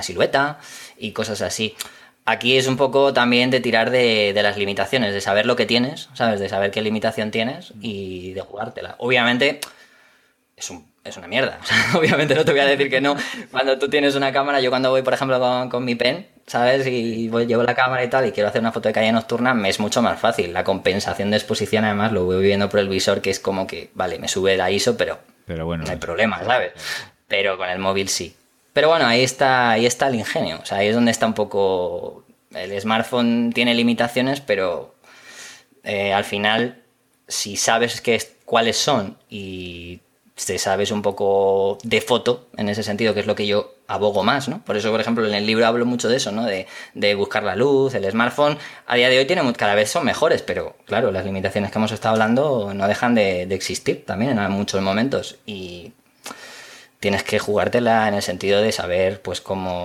silueta y cosas así. Aquí es un poco también de tirar de las limitaciones, de saber lo que tienes, ¿sabes? De saber qué limitación tienes y de jugártela. Obviamente es una mierda, o sea, obviamente no te voy a decir que no. Cuando tú tienes una cámara, yo cuando voy, por ejemplo, con mi pen, ¿sabes? Y llevo la cámara y tal y quiero hacer una foto de calle nocturna, me es mucho más fácil. La compensación de exposición, además, lo voy viendo por el visor, que es como que, vale, me sube la ISO, pero bueno, no hay problema, ¿sabes? Pero con el móvil sí. Pero bueno, ahí está el ingenio. O sea, ahí es donde está un poco... El smartphone tiene limitaciones, pero al final, si sabes cuáles son y te sabes un poco de foto, en ese sentido, que es lo que yo abogo más, ¿no? Por eso, por ejemplo, en el libro hablo mucho de eso, ¿no? De buscar la luz. El smartphone a día de hoy cada vez son mejores, pero claro, las limitaciones que hemos estado hablando no dejan de existir también en muchos momentos y... Tienes que jugártela en el sentido de saber pues cómo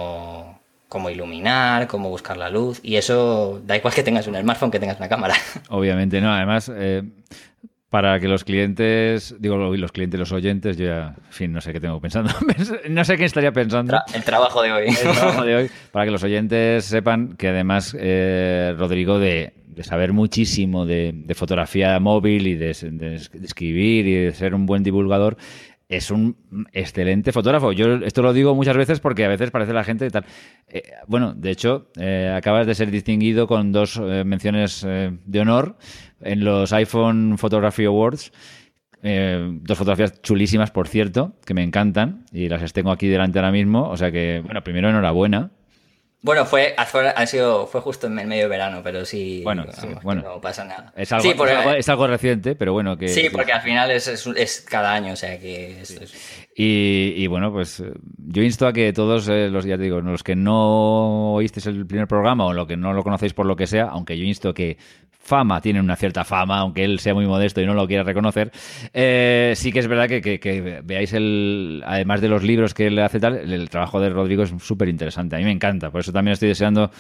iluminar, cómo buscar la luz. Y eso da igual que tengas un smartphone, que tengas una cámara. Obviamente, no. Además, para que los clientes... Digo, los oyentes, yo ya... En fin, no sé qué tengo pensando. No sé qué estaría pensando. El trabajo de hoy. El trabajo de hoy. Para que los oyentes sepan que además, Rodrigo, de saber muchísimo de fotografía móvil y de escribir y de ser un buen divulgador... Es un excelente fotógrafo. Yo esto lo digo muchas veces porque a veces parece la gente y tal. Bueno, de hecho, acabas de ser distinguido con dos menciones de honor en los iPhone Photography Awards. Dos fotografías chulísimas, por cierto, que me encantan y las tengo aquí delante ahora mismo. O sea que, bueno, primero enhorabuena. Bueno, fue justo en el medio del verano, pero sí, bueno, sí, bueno, no pasa nada. Es algo, sí, porque, es algo reciente, pero bueno. Que, sí, porque al final es cada año, o sea que... Sí. Y bueno, pues yo insto a que todos, ya te digo, los que no oísteis el primer programa o los que no lo conocéis por lo que sea, aunque yo insto que fama, tiene una cierta fama, aunque él sea muy modesto y no lo quiera reconocer, sí que es verdad que veáis, además de los libros que él hace tal, el trabajo de Rodrigo es súper interesante, a mí me encanta, por eso también estoy deseando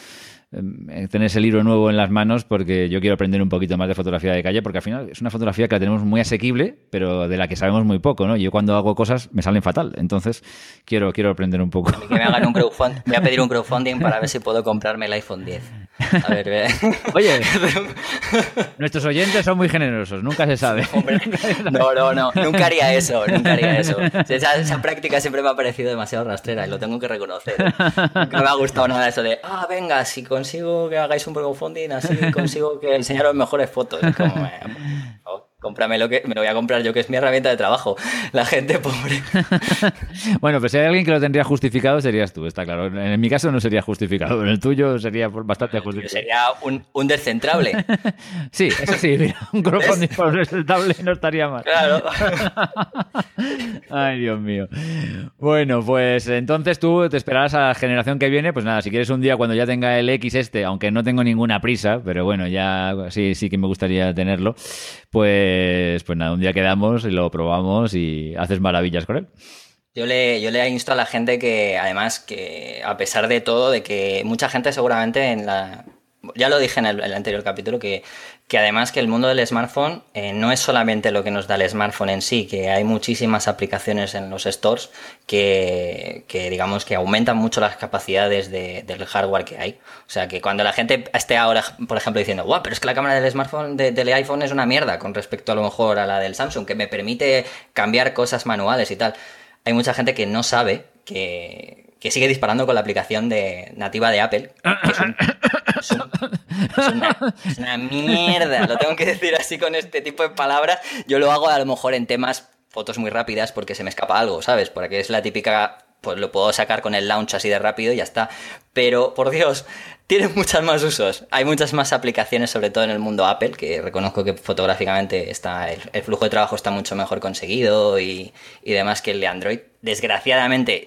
tener ese libro nuevo en las manos, porque yo quiero aprender un poquito más de fotografía de calle, porque al final es una fotografía que la tenemos muy asequible, pero de la que sabemos muy poco, ¿no? Yo cuando hago cosas me salen fatal, entonces quiero aprender un poco. Que me hagan un crowdfunding, voy a pedir un crowdfunding para ver si puedo comprarme el iPhone X. A ver, oye, nuestros oyentes son muy generosos, nunca se sabe. Hombre, no, nunca haría eso. Esa práctica siempre me ha parecido demasiado rastrera y lo tengo que reconocer. Nunca me ha gustado nada eso de, venga, si consigo que hagáis un crowdfunding, así consigo que enseñaros mejores fotos. Es como, cómprame lo que me lo voy a comprar yo, que es mi herramienta de trabajo. La gente pobre. Bueno, pues si hay alguien que lo tendría justificado, serías tú, está claro. En mi caso no sería justificado, en el tuyo sería bastante justificado. Sería un descentrable. Sí, eso sí, mira, un crowdfunding para un descentrable no estaría mal. Claro. Ay, Dios mío. Bueno, pues entonces tú te esperarás a la generación que viene. Pues nada, si quieres un día cuando ya tenga el X este, aunque no tengo ninguna prisa, pero bueno, ya sí que me gustaría tenerlo, pues nada, un día quedamos y lo probamos y haces maravillas con él. Yo le insto a la gente que, además, que a pesar de todo, de que mucha gente seguramente ya lo dije en el anterior capítulo, que además que el mundo del smartphone no es solamente lo que nos da el smartphone en sí, que hay muchísimas aplicaciones en los stores que digamos que aumentan mucho las capacidades del hardware que hay. O sea, que cuando la gente esté ahora, por ejemplo, diciendo, guau, pero es que la cámara del smartphone, del iPhone es una mierda con respecto a lo mejor a la del Samsung, que me permite cambiar cosas manuales y tal. Hay mucha gente que no sabe que sigue disparando con la aplicación nativa de Apple, que es una mierda, lo tengo que decir así con este tipo de palabras. Yo lo hago a lo mejor en temas, fotos muy rápidas, porque se me escapa algo, ¿sabes? Porque es la típica, pues lo puedo sacar con el launch así de rápido y ya está. Pero, por Dios, tiene muchos más usos. Hay muchas más aplicaciones, sobre todo en el mundo Apple, que reconozco que fotográficamente está el flujo de trabajo está mucho mejor conseguido y demás que el de Android. Desgraciadamente,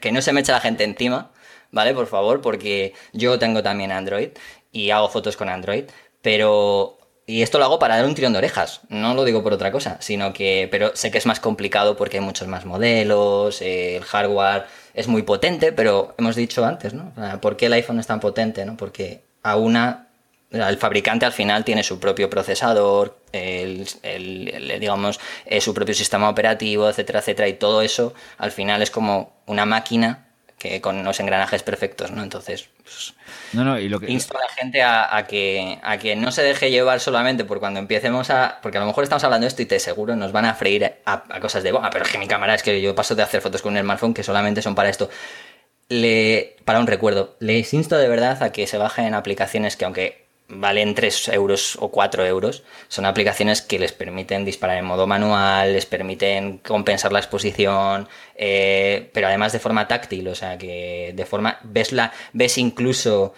que no se me echa la gente encima, ¿vale? Por favor, porque yo tengo también Android y hago fotos con Android, pero... Y esto lo hago para dar un tirón de orejas, no lo digo por otra cosa, sino que... Pero sé que es más complicado porque hay muchos más modelos, el hardware es muy potente, pero hemos dicho antes, ¿no? O sea, ¿por qué el iPhone es tan potente, no? Porque el fabricante al final tiene su propio procesador, digamos, su propio sistema operativo, etcétera, etcétera, y todo eso al final es como una máquina... que con los engranajes perfectos, ¿no? Entonces, pues, insto a la gente a que no se deje llevar solamente por cuando empecemos a... Porque a lo mejor estamos hablando de esto y te seguro nos van a freír a cosas de... Pero es que mi cámara, es que yo paso de hacer fotos con un smartphone que solamente son para esto. Para un recuerdo, les insto de verdad a que se bajen aplicaciones que, aunque valen 3 euros o 4 euros, son aplicaciones que les permiten disparar en modo manual, les permiten compensar la exposición, pero además de forma táctil, o sea que de forma ves incluso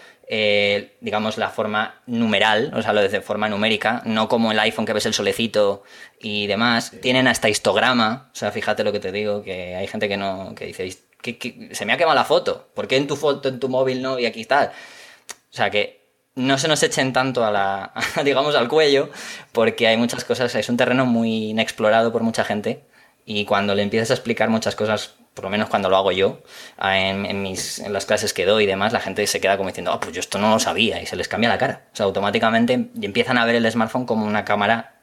digamos la forma numeral, o sea lo de forma numérica, no como el iPhone que ves el solecito y demás, sí. Tienen hasta histograma, o sea fíjate lo que te digo, que hay gente que dice que se me ha quemado la foto, ¿por qué en tu foto, en tu móvil no? Y aquí está, o sea que no se nos echen tanto digamos, al cuello, porque hay muchas cosas, es un terreno muy inexplorado por mucha gente, y cuando le empiezas a explicar muchas cosas, por lo menos cuando lo hago yo, en las clases que doy y demás, la gente se queda como diciendo, pues yo esto no lo sabía, y se les cambia la cara. O sea, automáticamente empiezan a ver el smartphone como una cámara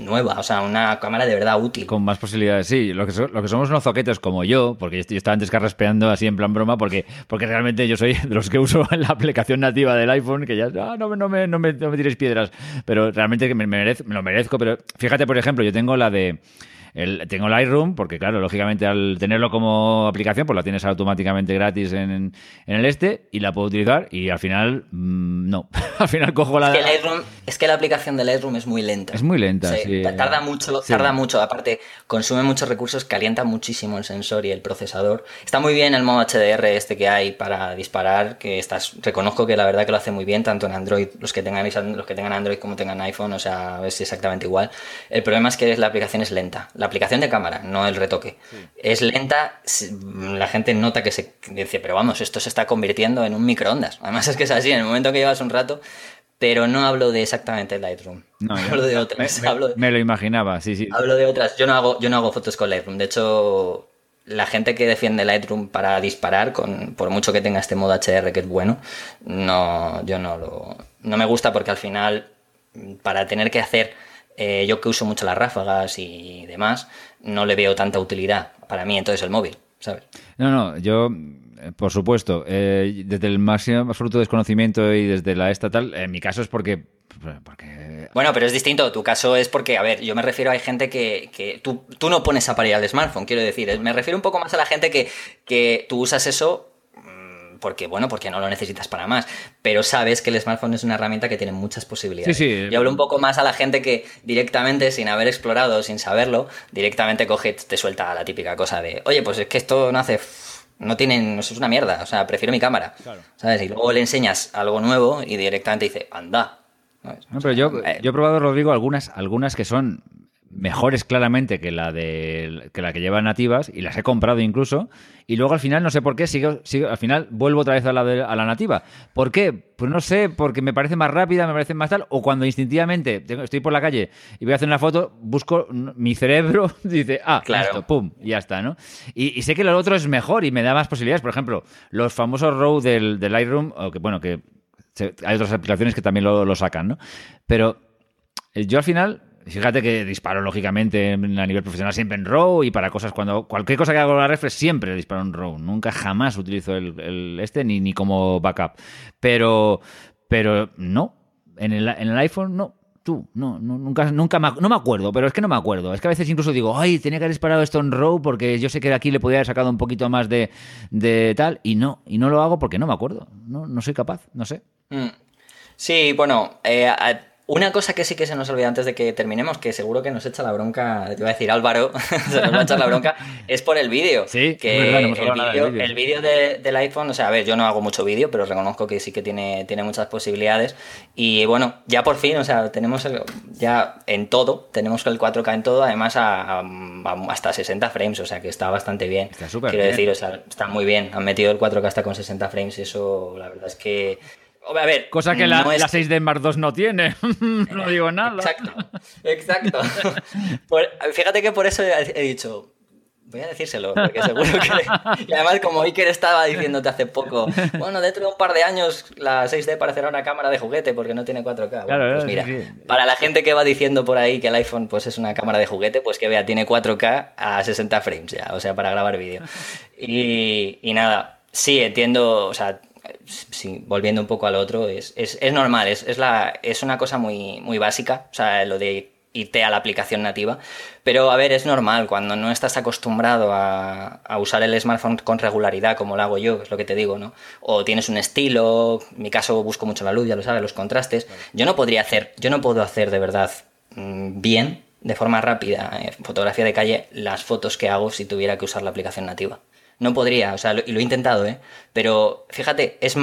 nueva, o sea, una cámara de verdad útil. Con más posibilidades, sí. Lo que somos unos zoquetos como yo, porque yo estaba antes carraspeando así en plan broma, porque realmente yo soy de los que uso la aplicación nativa del iPhone, que ya, no me tiréis piedras, pero realmente me lo merezco. Pero fíjate, por ejemplo, yo tengo la de... Tengo Lightroom porque, claro, lógicamente al tenerlo como aplicación, pues la tienes automáticamente gratis en el este y la puedo utilizar y al final no. Al final cojo la... Es que la aplicación de Lightroom es muy lenta. Es muy lenta, sí. Tarda mucho. Aparte, consume muchos recursos, calienta muchísimo el sensor y el procesador. Está muy bien el modo HDR este que hay para disparar, que reconozco que la verdad que lo hace muy bien, tanto en Android, los que tengan Android como tengan iPhone, o sea, es exactamente igual. El problema es que la aplicación es lenta. La aplicación de cámara, no el retoque. Sí. Es lenta, la gente nota que dice, pero vamos, esto se está convirtiendo en un microondas. Además es que es así, en el momento que llevas un rato... Pero no hablo de exactamente Lightroom. No, hablo de otras. Me lo imaginaba, sí. Hablo de otras. Yo no hago fotos con Lightroom. De hecho, la gente que defiende Lightroom para disparar, por mucho que tenga este modo HDR que es bueno, no me gusta porque al final, para tener que hacer, yo que uso mucho las ráfagas y demás, no le veo tanta utilidad para mí entonces el móvil, ¿sabes? No, yo... Por supuesto, desde el máximo absoluto desconocimiento y desde la estatal, en mi caso es porque... Bueno, pero es distinto, tu caso es porque, a ver, yo me refiero a gente que tú no pones a parir al smartphone, quiero decir, me refiero un poco más a la gente que tú usas eso porque no lo necesitas para más, pero sabes que el smartphone es una herramienta que tiene muchas posibilidades. Sí. Yo hablo un poco más a la gente que directamente, sin haber explorado, sin saberlo, directamente coge, te suelta la típica cosa de, oye, pues es que esto no hace... No, es una mierda, o sea, prefiero mi cámara, claro. ¿Sabes? Y luego le enseñas algo nuevo y directamente dice, anda. No, pero yo he probado, Rodrigo, algunas que son mejores claramente que la que lleva nativas y las he comprado incluso y luego al final, no sé por qué, sigo, al final vuelvo otra vez a la nativa. ¿Por qué? Pues no sé, porque me parece más rápida, me parece más tal, o cuando instintivamente estoy por la calle y voy a hacer una foto, busco, mi cerebro dice, claro. Esto, pum, ya está, ¿no? Y sé que lo otro es mejor y me da más posibilidades, por ejemplo, los famosos RAW del Lightroom, que hay otras aplicaciones que también lo sacan, ¿no? Pero yo al final... Fíjate que disparo, lógicamente, a nivel profesional siempre en RAW y para cosas cualquier cosa que hago en la reflex siempre disparo en RAW. Nunca jamás utilizo el ni como backup. Pero no. En el iPhone no. No me acuerdo, pero es que no me acuerdo. Es que a veces incluso digo, ay, tenía que haber disparado esto en RAW porque yo sé que de aquí le podía haber sacado un poquito más de tal y no lo hago porque no me acuerdo. No soy capaz, no sé. Sí, bueno... Una cosa que sí que se nos olvida antes de que terminemos, que seguro que nos echa la bronca, te iba a decir Álvaro, se nos va a echar la bronca, es por el vídeo. Sí, que el vídeo del iPhone, o sea, a ver, yo no hago mucho vídeo, pero reconozco que sí que tiene muchas posibilidades. Y bueno, ya por fin, o sea, tenemos el 4K en todo, además hasta 60 frames, o sea, que está bastante bien. Está súper bien. Quiero decir, o sea, está muy bien. Han metido el 4K hasta con 60 frames, eso la verdad es que... A ver, cosa que la 6D Mark II no tiene. No digo nada. Exacto. Fíjate que por eso he dicho... Voy a decírselo, porque seguro que... Y además, como Iker estaba diciéndote hace poco, bueno, dentro de un par de años la 6D parecerá una cámara de juguete porque no tiene 4K. Bueno, claro, pues mira, sí. Para la gente que va diciendo por ahí que el iPhone pues es una cámara de juguete, pues que vea, tiene 4K a 60 frames ya, o sea, para grabar vídeo. Y nada, sí, entiendo, o sea... Sí, volviendo un poco al otro, es normal, es una cosa muy, muy básica, o sea, lo de irte a la aplicación nativa, pero a ver, es normal, cuando no estás acostumbrado a usar el smartphone con regularidad, como lo hago yo, es lo que te digo, ¿no? O tienes un estilo, en mi caso busco mucho la luz, ya lo sabes, los contrastes, yo no puedo hacer de verdad bien, de forma rápida, fotografía de calle, las fotos que hago si tuviera que usar la aplicación nativa. No podría, o sea, y lo he intentado, pero fíjate, es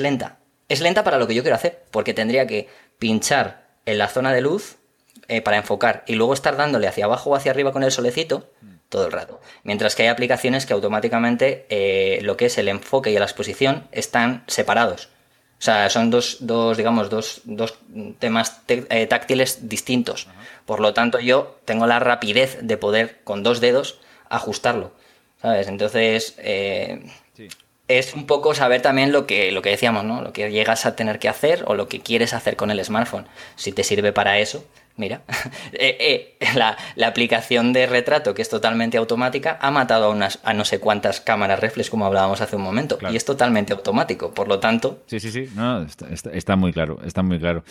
lenta. Es lenta para lo que yo quiero hacer, porque tendría que pinchar en la zona de luz para enfocar y luego estar dándole hacia abajo o hacia arriba con el solecito todo el rato. Mientras que hay aplicaciones que automáticamente lo que es el enfoque y la exposición están separados. O sea, son dos temas táctiles distintos. Por lo tanto, yo tengo la rapidez de poder, con dos dedos, ajustarlo. ¿Sabes? Entonces, sí. Es un poco saber también lo que decíamos, ¿no? Lo que llegas a tener que hacer o lo que quieres hacer con el smartphone. Si te sirve para eso, Mira, la aplicación de retrato, que es totalmente automática, ha matado a no sé cuántas cámaras reflex, como hablábamos hace un momento, claro. Y es totalmente automático, por lo tanto... Sí, no, está muy claro, está muy claro.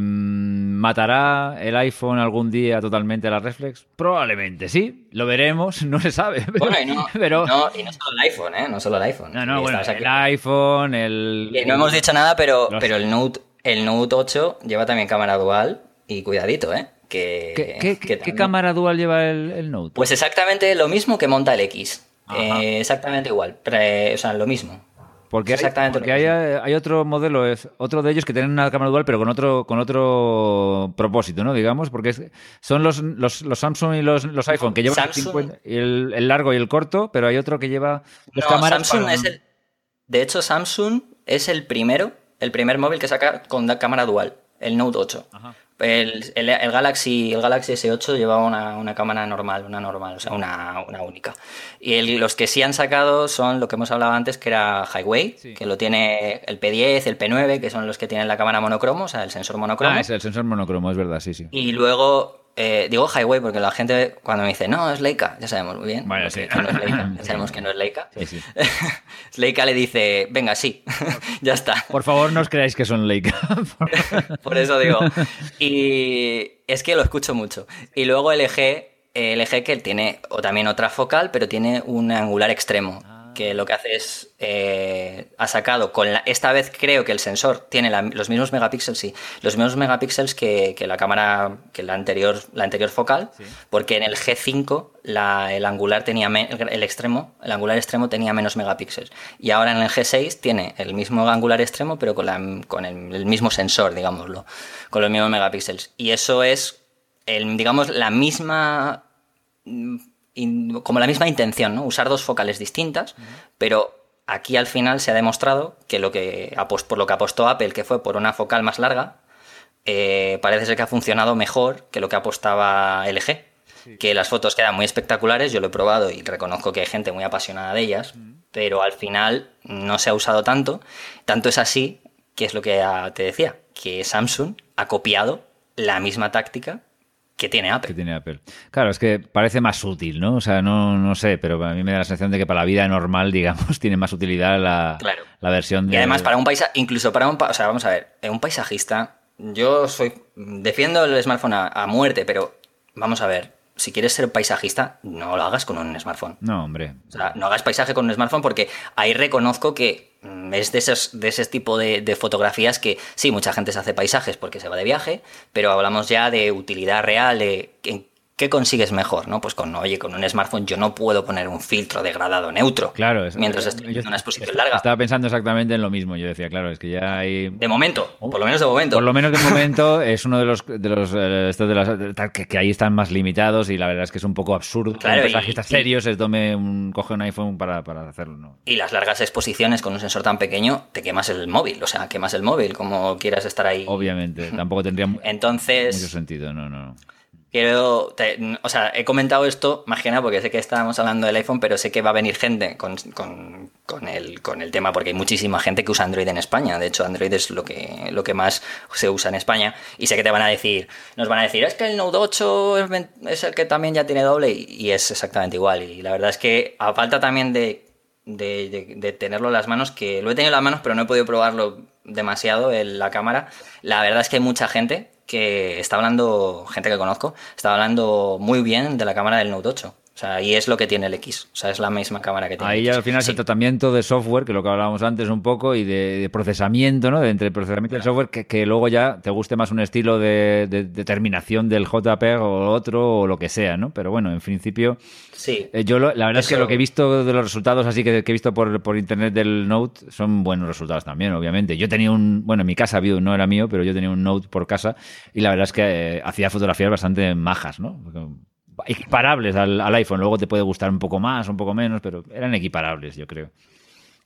¿Matará el iPhone algún día totalmente a la reflex? Probablemente sí, lo veremos, no se sabe. Pero, bueno, y no solo el iPhone, ¿eh? No solo el iPhone. No, bueno, el iPhone, el... No hemos dicho nada, pero el Note... El Note 8 lleva también cámara dual y cuidadito, ¿eh? ¿Qué cámara dual lleva el Note? Pues exactamente lo mismo que monta el X. Exactamente igual. Lo mismo. Porque hay otro modelo, otro de ellos que tienen una cámara dual, pero con otro propósito, ¿no? Digamos, porque son los Samsung y los iPhone, que llevan el largo y el corto, pero hay otro que lleva dos cámaras. De hecho, Samsung es el primer móvil que saca con cámara dual, el Note 8. Ajá. El Galaxy S8 llevaba una cámara normal, o sea, una única. Y los que sí han sacado son lo que hemos hablado antes, que era Huawei, sí, que lo tiene el P10, el P9, que son los que tienen la cámara monocromo, o sea, el sensor monocromo. Ah, es el sensor monocromo, es verdad, sí. Y luego, digo Huawei porque la gente cuando me dice, no, es Leica, ya sabemos muy bien. Bueno, sí. Que no es Leica, ya sabemos que no es Leica. Sí. Leica le dice, venga, sí, ya está. Por favor, no os creáis que son Leica. Por eso digo. Y es que lo escucho mucho. Y luego LG que tiene también otra focal, pero tiene un angular extremo. Que lo que hace es, ha sacado con esta vez creo que el sensor tiene los mismos megapíxeles que la cámara, que la anterior focal, sí. Porque en el G5 el angular extremo tenía menos megapíxeles y ahora en el G6 tiene el mismo angular extremo pero con el mismo sensor, digámoslo, con los mismos megapíxeles, y eso es la misma intención, ¿no? Usar dos focales distintas, pero aquí al final se ha demostrado que por lo que apostó Apple, que fue por una focal más larga, parece ser que ha funcionado mejor que lo que apostaba LG, sí. Que las fotos quedan muy espectaculares, yo lo he probado y reconozco que hay gente muy apasionada de ellas, pero al final no se ha usado tanto es así, que es lo que te decía, que Samsung ha copiado la misma táctica que tiene Apple. Claro, es que parece más útil, ¿no? O sea, no sé, pero a mí me da la sensación de que para la vida normal, digamos, tiene más utilidad la versión de... Y además para un paisajista, vamos a ver, un paisajista, defiendo el smartphone a muerte, pero vamos a ver, si quieres ser paisajista, no lo hagas con un smartphone. No, hombre. O sea, no hagas paisaje con un smartphone, porque ahí reconozco que es de ese tipo de fotografías que sí, mucha gente se hace paisajes porque se va de viaje, pero hablamos ya de utilidad real, de qué consigues mejor, ¿no? Pues con un smartphone yo no puedo poner un filtro degradado neutro. Claro, mientras estoy viendo una exposición larga. Estaba pensando exactamente en lo mismo, yo decía, claro, es que ya hay... De momento, por lo menos de momento es uno de los que ahí están más limitados, y la verdad es que es un poco absurdo, claro, que paisajistas serios coge un iPhone para hacerlo, ¿no? Y las largas exposiciones con un sensor tan pequeño te quemas el móvil como quieras estar ahí. Obviamente, tampoco tendría mucho sentido, no. He comentado esto más que nada porque sé que estábamos hablando del iPhone, pero sé que va a venir gente con el tema, porque hay muchísima gente que usa Android en España. De hecho, Android es lo que más se usa en España, y sé que nos van a decir, es que el Note 8 es el que también ya tiene doble, y es exactamente igual. Y la verdad es que a falta también de tenerlo en las manos, que lo he tenido en las manos pero no he podido probarlo demasiado en la cámara, la verdad es que hay mucha gente que gente que conozco está hablando muy bien de la cámara del Note 8. O sea, y es lo que tiene el X. O sea, es la misma cámara que tiene el X. Ahí al final sí. Es el tratamiento de software, que es lo que hablábamos antes un poco, y de procesamiento, ¿no? Entre el procesamiento del software, que luego ya te guste más un estilo de determinación del JPEG o otro, o lo que sea, ¿no? Pero bueno, en principio... Sí. La verdad es que lo que he visto de los resultados, así que he visto por internet del Note, son buenos resultados también, obviamente. Yo tenía en mi casa había, no era mío, pero yo tenía un Note por casa, y la verdad es que hacía fotografías bastante majas, ¿no? Porque, equiparables al iPhone, luego te puede gustar un poco más, un poco menos, pero eran equiparables, yo creo.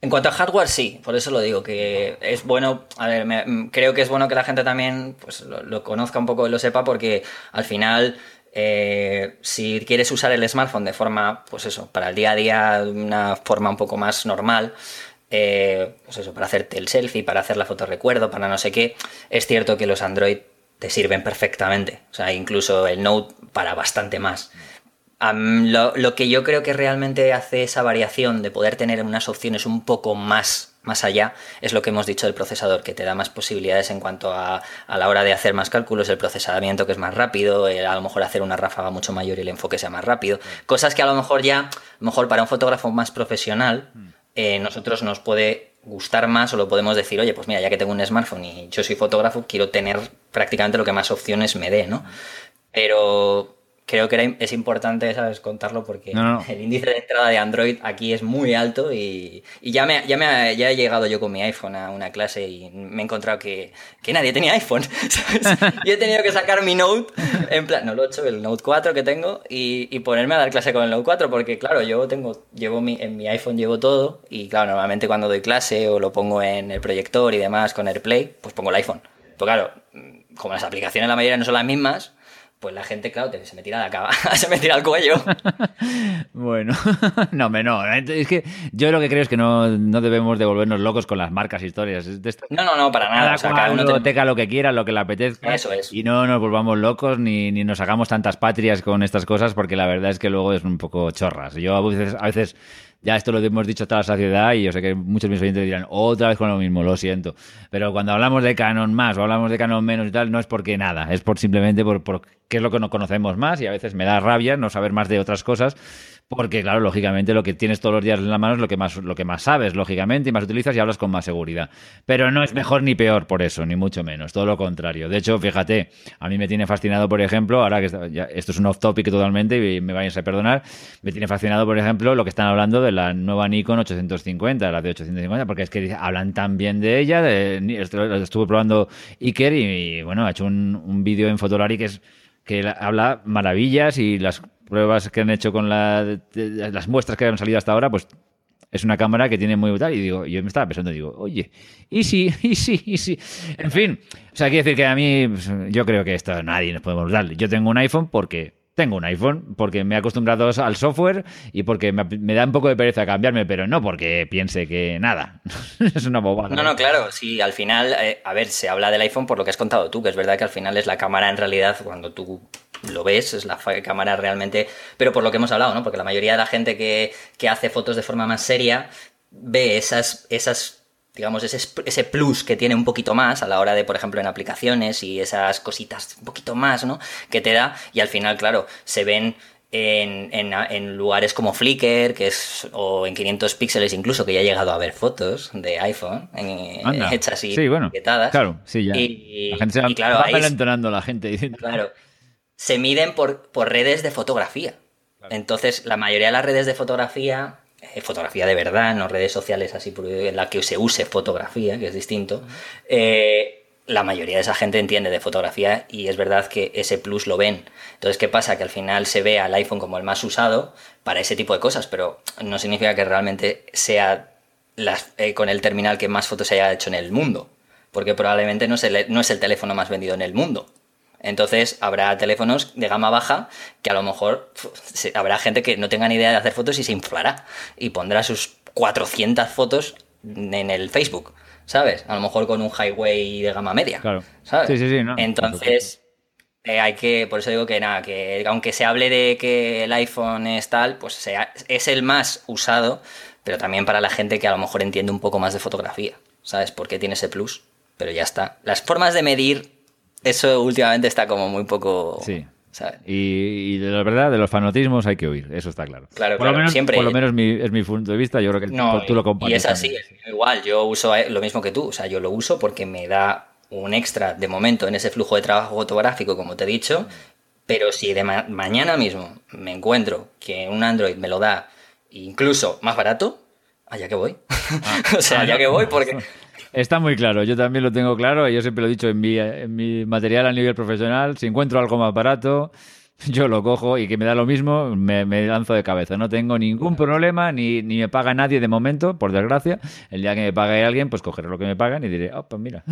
En cuanto a hardware, sí, por eso lo digo, que es bueno, a ver, creo que es bueno que la gente también pues lo conozca un poco y lo sepa, porque al final, si quieres usar el smartphone de forma, pues eso, para el día a día, de una forma un poco más normal, para hacerte el selfie, para hacer la foto recuerdo, para no sé qué, es cierto que los Android te sirven perfectamente. O sea, incluso el Note para bastante más. Lo que yo creo que realmente hace esa variación de poder tener unas opciones un poco más allá es lo que hemos dicho del procesador, que te da más posibilidades en cuanto a la hora de hacer más cálculos, el procesamiento que es más rápido, a lo mejor hacer una ráfaga mucho mayor y el enfoque sea más rápido. Cosas que a lo mejor para un fotógrafo más profesional nosotros nos puede gustar más, o lo podemos decir, oye, pues mira, ya que tengo un smartphone y yo soy fotógrafo, quiero tener prácticamente lo que más opciones me dé, ¿no? Pero creo que es importante, ¿sabes?, contarlo, porque el índice de entrada de Android aquí es muy alto y ya he llegado yo con mi iPhone a una clase y me he encontrado que nadie tenía iPhone, ¿sabes? Yo he tenido que sacar mi Note, en plan, no el 8, el Note 4 que tengo, y ponerme a dar clase con el Note 4, porque claro, yo en mi iPhone llevo todo, y claro, normalmente cuando doy clase o lo pongo en el proyector y demás con AirPlay, pues pongo el iPhone. Pero claro, como las aplicaciones la mayoría no son las mismas, pues la gente, claro, se me tira la cabeza, se me tira el cuello. Bueno, no. Es que yo lo que creo es que no debemos de volvernos locos con las marcas e historias. No, para nada. O sea, cada uno teca lo que quiera, lo que le apetezca. Eso es. Y no nos volvamos locos ni nos hagamos tantas patrias con estas cosas, porque la verdad es que luego es un poco chorras. Yo a veces ya esto lo hemos dicho hasta la saciedad, y yo sé que muchos de mis oyentes dirán, otra vez con lo mismo, lo siento. Pero cuando hablamos de Canon más o hablamos de Canon menos y tal, no es porque nada, es simplemente por qué es lo que no conocemos más, y a veces me da rabia no saber más de otras cosas, porque claro, lógicamente lo que tienes todos los días en la mano es lo que más sabes, lógicamente, y más utilizas y hablas con más seguridad. Pero no es mejor ni peor por eso, ni mucho menos, todo lo contrario. De hecho, fíjate, a mí me tiene fascinado, por ejemplo, ahora que esto es un off-topic totalmente, y me vais a perdonar, me tiene fascinado, por ejemplo, lo que están hablando de la nueva Nikon 850, la de 850, porque es que hablan tan bien de ella, lo estuve probando Iker y bueno, ha hecho un vídeo en Fotolari que habla maravillas, y las pruebas que han hecho con las muestras que han salido hasta ahora, pues es una cámara que tiene muy tal, y digo, yo me estaba pensando, digo, oye, y sí. En fin, o sea, quiero decir que a mí, yo creo que esto nadie nos podemos dar. Yo tengo un iPhone porque me he acostumbrado al software y porque me da un poco de pereza cambiarme, pero no porque piense que nada, es una bobada. No, claro, sí, al final, se habla del iPhone por lo que has contado tú, que es verdad que al final es la cámara, en realidad, cuando tú lo ves, es la cámara realmente, pero por lo que hemos hablado, ¿no? Porque la mayoría de la gente que hace fotos de forma más seria ve esas digamos, ese plus que tiene un poquito más a la hora de, por ejemplo, en aplicaciones y esas cositas un poquito más, ¿no?, que te da, y al final, claro, se ven en lugares como Flickr, o en 500 píxeles incluso, que ya he llegado a ver fotos de iPhone hechas y etiquetadas. Claro, sí, ya. Y la gente va alentonando la gente. Diciendo, claro, se miden por redes de fotografía. Claro. Entonces, la mayoría de las redes de fotografía de verdad, no redes sociales así, en la que se use fotografía, que es distinto, la mayoría de esa gente entiende de fotografía, y es verdad que ese plus lo ven. Entonces, ¿qué pasa? Que al final se ve al iPhone como el más usado para ese tipo de cosas, pero no significa que realmente sea con el terminal que más fotos se haya hecho en el mundo, porque probablemente no es el teléfono más vendido en el mundo. Entonces habrá teléfonos de gama baja que a lo mejor habrá gente que no tenga ni idea de hacer fotos y se inflará y pondrá sus 400 fotos en el Facebook, ¿sabes? A lo mejor con un Huawei de gama media, claro, ¿sabes? Sí, no. Entonces por eso digo que nada, que aunque se hable de que el iPhone es tal, pues es el más usado, pero también para la gente que a lo mejor entiende un poco más de fotografía, ¿sabes? Porque tiene ese plus, pero ya está. Las formas de medir, eso últimamente está como muy poco. Sí. ¿Sabes? Y de la verdad, de los fanatismos hay que huir, eso está claro. Por lo menos es mi punto de vista, yo creo que tú lo compartes. Y es así, también. Igual, yo uso lo mismo que tú, o sea, yo lo uso porque me da un extra de momento en ese flujo de trabajo fotográfico, como te he dicho, pero si de mañana mismo me encuentro que un Android me lo da incluso más barato, allá que voy. O sea, allá que voy porque... Está muy claro, yo también lo tengo claro, yo siempre lo he dicho en mi material a nivel profesional, si encuentro algo más barato, yo lo cojo, y que me da lo mismo, me lanzo de cabeza, no tengo ningún problema, ni me paga nadie de momento, por desgracia. El día que me pague alguien, pues cogeré lo que me pagan y diré, oh, pues mira.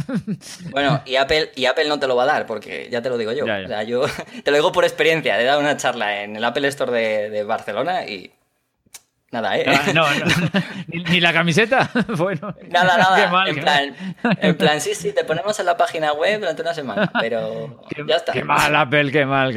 Bueno, y Apple no te lo va a dar, porque ya te lo digo yo, ya. O sea, yo te lo digo por experiencia, he dado una charla en el Apple Store de Barcelona y... Nada, ¿eh? No. ¿Ni la camiseta? Bueno. Nada. Mal, en plan, sí, te ponemos en la página web durante una semana, pero ya está. Qué mal, Apple, qué mal.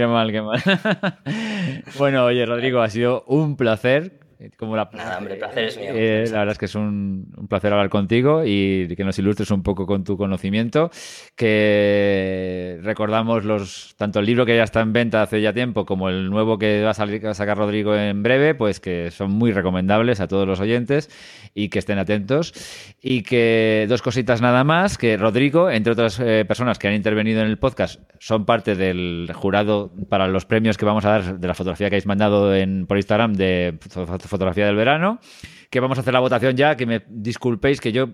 Bueno, oye, Rodrigo, ha sido un placer. Nada, hombre, el placer es mío. La verdad es que es un placer hablar contigo y que nos ilustres un poco con tu conocimiento, que recordamos tanto el libro que ya está en venta hace ya tiempo como el nuevo que va a sacar Rodrigo en breve, pues que son muy recomendables a todos los oyentes y que estén atentos. Y que dos cositas nada más, que Rodrigo, entre otras personas que han intervenido en el podcast, son parte del jurado para los premios que vamos a dar de la fotografía que habéis mandado por Instagram de fotografía del verano, que vamos a hacer la votación ya, que me disculpéis que yo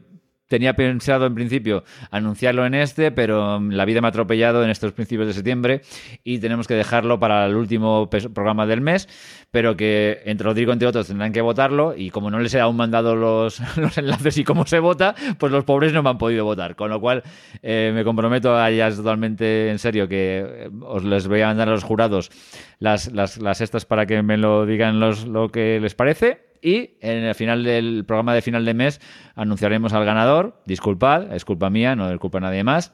tenía pensado en principio anunciarlo en pero la vida me ha atropellado en estos principios de septiembre y tenemos que dejarlo para el último programa del mes, pero que entre Rodrigo, entre otros, tendrán que votarlo y como no les he aún mandado los enlaces y cómo se vota, pues los pobres no me han podido votar, con lo cual me comprometo a ellas totalmente en serio que os les voy a mandar a los jurados las estas para que me lo digan lo que les parece. Y en el final del programa de final de mes anunciaremos al ganador. Disculpad, es culpa mía, no es culpa de nadie más.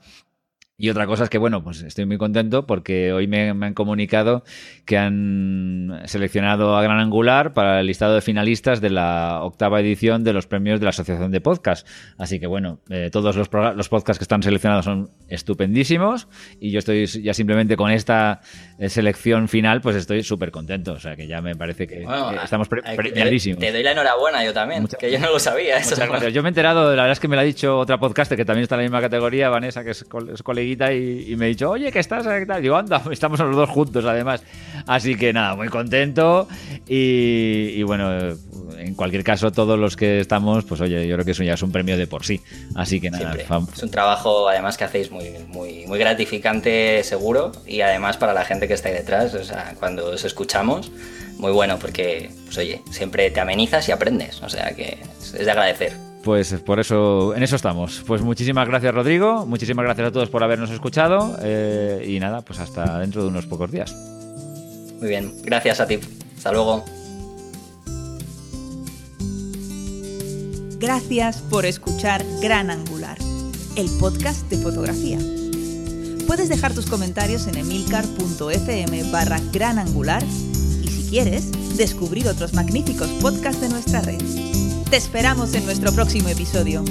Y otra cosa es que, bueno, pues estoy muy contento porque hoy me han comunicado que han seleccionado a Gran Angular para el listado de finalistas de la 8ª edición de los premios de la Asociación de Podcast. Así que, bueno, todos los podcasts que están seleccionados son estupendísimos y yo estoy ya simplemente con esta selección final, pues estoy súper contento. O sea, que ya me parece que estamos premiadísimos. Te doy la enhorabuena yo también, que yo no lo sabía. Eso no. Yo me he enterado, la verdad es que me lo ha dicho otra podcaster que también está en la misma categoría, Vanessa, que es colega. Y me ha dicho, oye, que estás aquí. Digo, anda, estamos los dos juntos además. Así que nada, muy contento. Y bueno, en cualquier caso, todos los que estamos, pues oye, yo creo que eso ya es un premio de por sí. Así que nada, es un trabajo además que hacéis muy, muy, muy gratificante, seguro. Y además para la gente que está ahí detrás, o sea, cuando os escuchamos, muy bueno, porque pues oye, siempre te amenizas y aprendes. O sea que es de agradecer. Pues por eso, en eso estamos. Pues muchísimas gracias, Rodrigo. Muchísimas gracias a todos por habernos escuchado. Y nada, pues hasta dentro de unos pocos días. Muy bien, gracias a ti. Hasta luego. Gracias por escuchar Gran Angular, el podcast de fotografía. Puedes dejar tus comentarios en emilcar.fm/granangular y si quieres, descubrir otros magníficos podcasts de nuestra red. Te esperamos en nuestro próximo episodio.